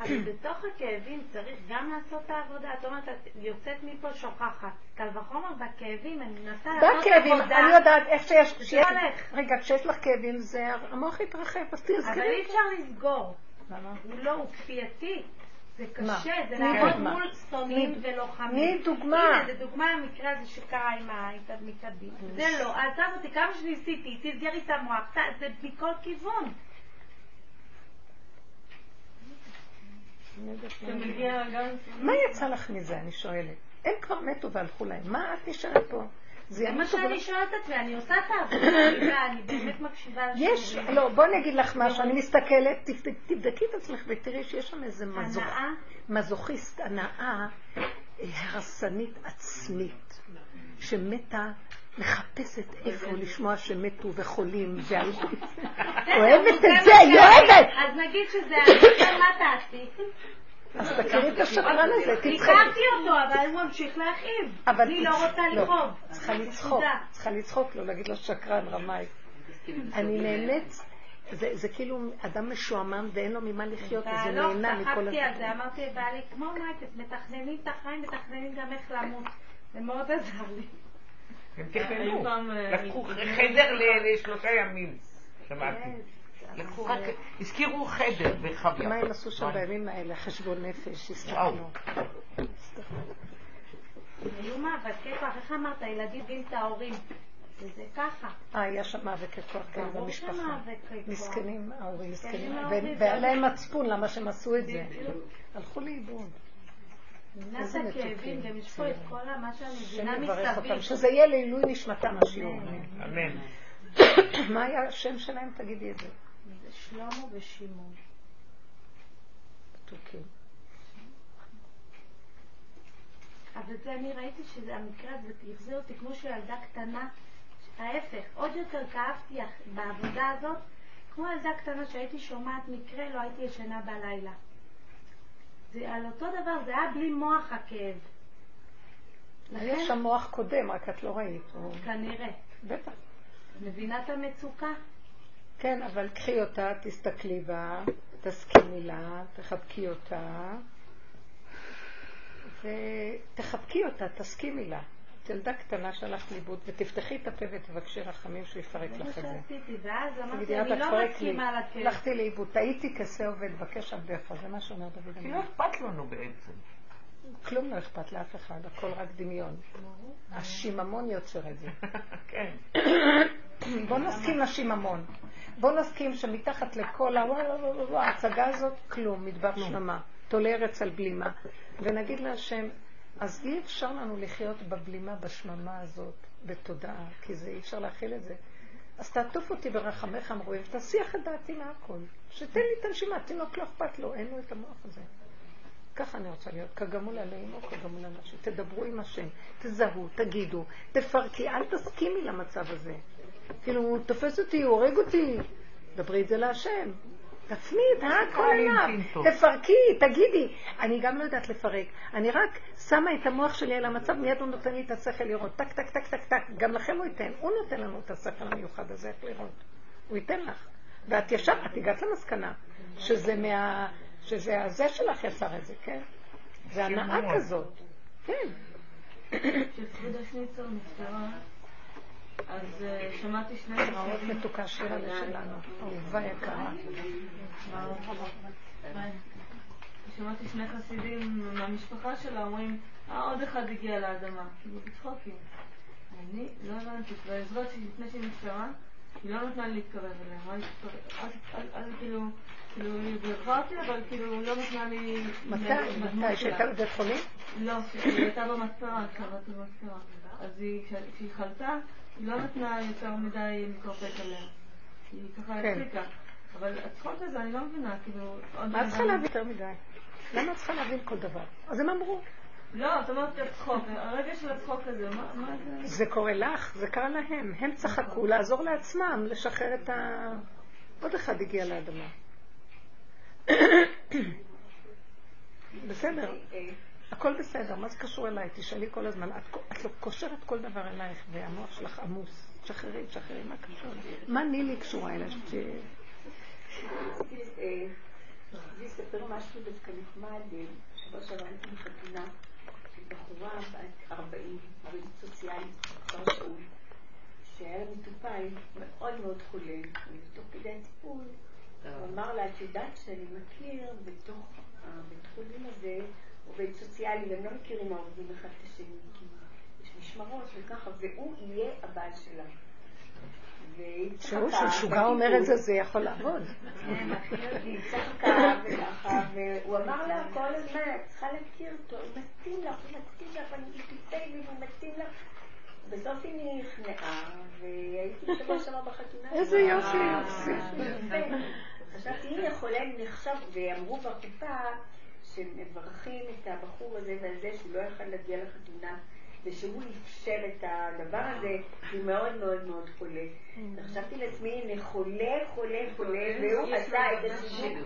אבל בתוך הכאבים צריך גם לעשות את העבודה. זאת אומרת, את יוצאת מפה שוכחת, קל וחומר בכאבים, אני מנסה לעשות את עבודה. אני יודעת איך שיש, רגע, כשיש לך כאבים זה המוח יתרחב, אז תזכרי. אבל אי אפשר לסגור, הוא לא, הוא כפייתי. זה קשה, זה לעבוד מול סונים ולוחמים. הנה, זה דוגמה למקרה הזה שקרה עם המתאבדים. זה לא, עזב אותי כמה שניסיתי, תסגרי את המוח, זה מכל כיוון. מה יצא לך מזה, אני שואלת? הם כבר מתו והלכו להם, מה את נשארת פה? זה מה שאני שואלת את זה, אני עושה את העבודה, אני באמת מקשיבה. יש, לא, בוא נגיד לך משהו, אני מסתכלת, תבדקי את עצמך ותראי שיש שם איזה מזוכיסט, הנאה הרסנית עצמית, שמתה, מחפשת איפה לשמוע שמתו וחולים והלכו. אוהבת את זה, היא אוהבת! אז נגיד שזה, אני מה תעשי? אז תקראי את השקרן הזה, תצחק. נקרתי אותו, אבל הוא ממשיך להכאיב. אני לא רוצה לחוב. צריכה לצחוק, צריכה לצחוק, לא להגיד לו שקרן, רמאי. אני נהנית, זה כאילו אדם משועמם ואין לו ממה לחיות, זה נהנה מכל הזמן. לא, חפתי על זה, אמרתי, בעלי, כמו אומרת, את מתכננים את החיים, מתכננים גם איך למות. זה מאוד עזר לי. הם תכננו, לקחו חדר לשלושה ימים, שמעתי. הזכירו חדר וחביה. מה הם עשו שם בימים האלה? חשבון נפש, הסתכלנו. היו מאבקי כוח, איך אמרת? הילדים בין את ההורים. וזה ככה. היה שם מאבקי כוח כאלה במשפחה. מסכנים, ההורים מסכנים. ועליהם מצפון למה שהם עשו את זה. הלכו לאיבוד. איזה נתוקים. שם יברך אותם. שזה יהיה לעילוי נשמתם השיעור. אמן. מה היה השם שלהם? תגידי את זה. זה שלמה ושימון. בטוקים. אבל זה אני ראיתי שהמקרה הזה יחזיר אותי כמו שילדה קטנה, ההפך, עוד יותר כאבתי בעבודה הזאת, כמו ילדה קטנה שהייתי שומעת מקרה, לא הייתי ישנה בלילה. זה על אותו דבר, זה היה בלי מוח הכאב. היה שם מוח קודם, רק את לא ראית. כנראה. בטח. מבינת המצוקה? כן, אבל קחי אותה, תסתכלי בה, תסכימי לה, תחבקי אותה, ותחבקי אותה, תסכימי לה. תלדה קטנה שלחת ליבוד, ותפתחי את הפה ותבקשי רחמים שהוא יפרק לך את זה. זה שעשיתי, ואז אמרתי, אני לא מסכימה על הכי. הלכתי לאיבוד, תהייתי כסאו ולבקש עבדך, זה מה שאומר דוד אמר. כי לא אכפת לנו בעצם. כלום לא אכפת לאף אחד, הכל רק דמיון. השיממון יוצר את זה. כן. בוא נסכים לשיממון. בוא נסכים שמתחת לכל ההצגה הזאת, כלום, מדבר שלמה, תולרץ על בלימה. ונגיד להשם, אז אי אפשר לנו לחיות בבלימה, בשממה הזאת, בתודעה, כי זה אי אפשר להכיל את זה. אז תעטוף אותי ברחמך המרועב, תשיח את דעתי מהכל. שתן לי את הנשימה, תינוק לא אכפת לו, אין לו את המוח הזה. ככה אני רוצה להיות, כגמול עליהם או כגמול על השם. תדברו עם השם, תזהו, תגידו, תפרקי, אל תסכימי למצב הזה. כאילו, הוא תופס אותי, הוא הורג אותי. דברי את זה להשם. תפני את הכל עליו. תפרקי, תגידי. אני גם לא יודעת לפרק. אני רק שמה את המוח שלי על המצב, מיד הוא נותן לי את השכל לראות. טק, טק, טק, טק, טק. גם לכם הוא ייתן. הוא נותן לנו את השכל המיוחד הזה, איך לראות. הוא ייתן לך. ואת ישר, את הגעת למסקנה, שזה מה... שזה הזה שלך יצר את זה, כן? זה הנאה כזאת, כן. כשפרידה שניצר נפטרה, אז אז שמעתי שני אמרות מתוקה שלנו, אהובה יקרה. שמעתי שני חסידים מהמשפחה שלה אומרים, עוד אחד הגיע לאדמה, כאילו בצחוקים. אני לא הבנתי, והעזרות שלפני שהיא נפטרה, היא לא נתנה לי להתקרב אליה. אז כאילו, כאילו היא גרבה אותי, אבל כאילו לא נתנה לי... מתי? מתי? שהייתה בבית חולים? לא, היא הייתה במספרה, קראתי במספרה. אז כשהיא חלתה, היא לא נתנה יותר מדי מקרפק עליה. היא ככה הצחיקה. אבל הצחוק הזה, אני לא מבינה, כאילו... מה צריכה להביא יותר מדי? למה צריכה להבין כל דבר? אז הם אמרו. לא, אתה לא תהיה צחוק. הרגע של הצחוק הזה, מה זה? זה קורה לך, זה קרה להם. הם צחקו לעזור לעצמם, לשחרר את ה... עוד אחד הגיע לאדמה. בסדר. הכל בסדר, מה זה קשור אליי? תשאלי כל הזמן. את קושרת כל דבר אלייך, והמוח שלך עמוס. שחררי, שחררי, מה קשור? מה נילי קשורה אלייך? אני אספר משהו דווקא נחמד, שבו שרעתי בחתונה של בחורה בת ארבעים, עובדת סוציאלית, כפר שאול, שהיה לה מטופל מאוד מאוד חולה, ובתוך כדי הטיפול, הוא אמר לה, את יודעת שאני מכיר בתוך הבית חולים הזה, עובד סוציאלי, והם לא מכירים העובדים אחד את השני, כי יש משמרות וככה, והוא יהיה הבעל שלה. שהוא ששוגע אומר את זה, זה יכול לעבוד. היא צחקה וככה, והוא אמר לה כל הזמן, את צריכה להכיר אותו, הוא מתאים לך, הוא מתאים לך, אני מתאים לך, הוא מתאים לך. בסוף היא נכנעה, והייתי שבוע שמה בחתונה. איזה יופי, יופי. חשבתי, היא יכולה נחשב, ואמרו בקופה, שמברכים את הבחור הזה ועל זה, שהוא לא יכול להגיע לחתונה. ושהוא נפשל את הדבר הזה, הוא מאוד מאוד מאוד חולה. וחשבתי לעצמי, הנה חולה, חולה, חולה, והוא עשה את השני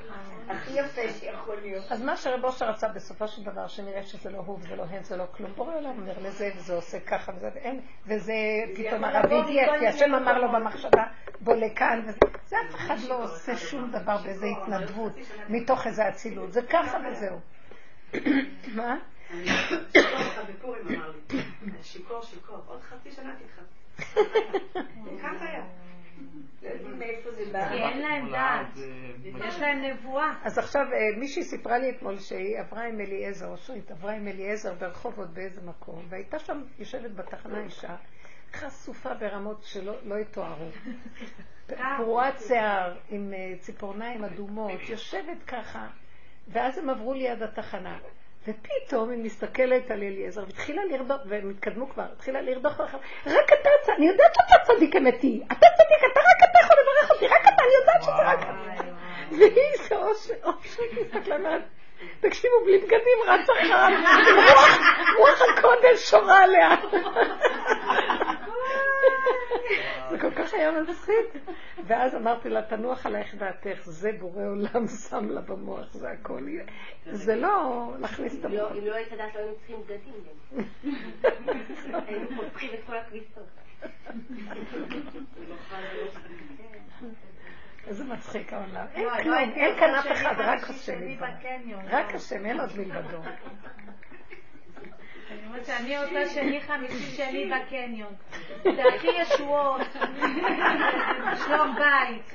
הכי יפה שיכול להיות. אז מה שרב אושר רצה בסופו של דבר, שנראה שזה לא הוא וזה לא הן, זה לא כלום, בורא עולם, אומר לזה וזה עושה ככה וזה ואין, וזה פתאום הרב הגיע, כי השם אמר לו במחשבה, בוא לכאן, זה אף אחד לא עושה שום דבר באיזו התנדבות, מתוך איזו אצילות, זה ככה וזהו. מה? אני שיקור לך בפורים אמר לי, שיקור שיקור, עוד חצי שנה תתחל. ככה היה. לא יודעים מאיפה זה בא. כי אין להם דעת, יש להם נבואה. אז עכשיו מישהי סיפרה לי אתמול שהיא עברה עם אליעזר, או שהיא עברה עם אליעזר ברחובות באיזה מקום, והייתה שם יושבת בתחנה אישה, חשופה ברמות שלא יתוארו. פרועת שיער עם ציפורניים אדומות, יושבת ככה, ואז הם עברו ליד התחנה. ופתאום היא מסתכלת על אליעזר, והתחילה לרדוך, והם התקדמו כבר, התחילה לרדוך ואחר, רק אתה צדיק, אני יודעת שאתה צדיק אמיתי, אתה צדיק, אתה רק אתה יכול לברך אותי, רק אתה, אני יודעת שזה רק אתה. והיא זה אושר, מסתכלת, תקשיבו, בלי בגדים, רצה חם, רוח הקודש שורה עליה. זה כל כך היה מצחיק. ואז אמרתי לה, תנוח עלייך דעתך, זה בורא עולם שם לה במוח, זה הכל. זה לא להכניס את המוח. אם לא היית דעת, לא היינו צריכים בגדים. היינו מותחים את כל הכביסות. איזה מצחיק העולם. אין כלום, אין כאן אף אחד, רק השם. רק השם, אין עוד מלבדו. אני אומרת שאני רוצה שני חמישי שלי בקניון. זה הכי ישועות. שלום בית.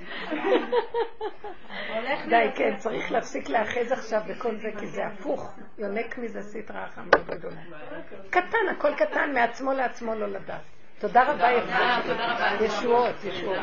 די, כן, צריך להפסיק לאחז עכשיו בכל זה, כי זה הפוך. יונק מזה סטרה חמור גדול. קטן, הכל קטן, מעצמו לעצמו לא לדעת. תודה רבה. תודה רבה. ישועות, ישועות.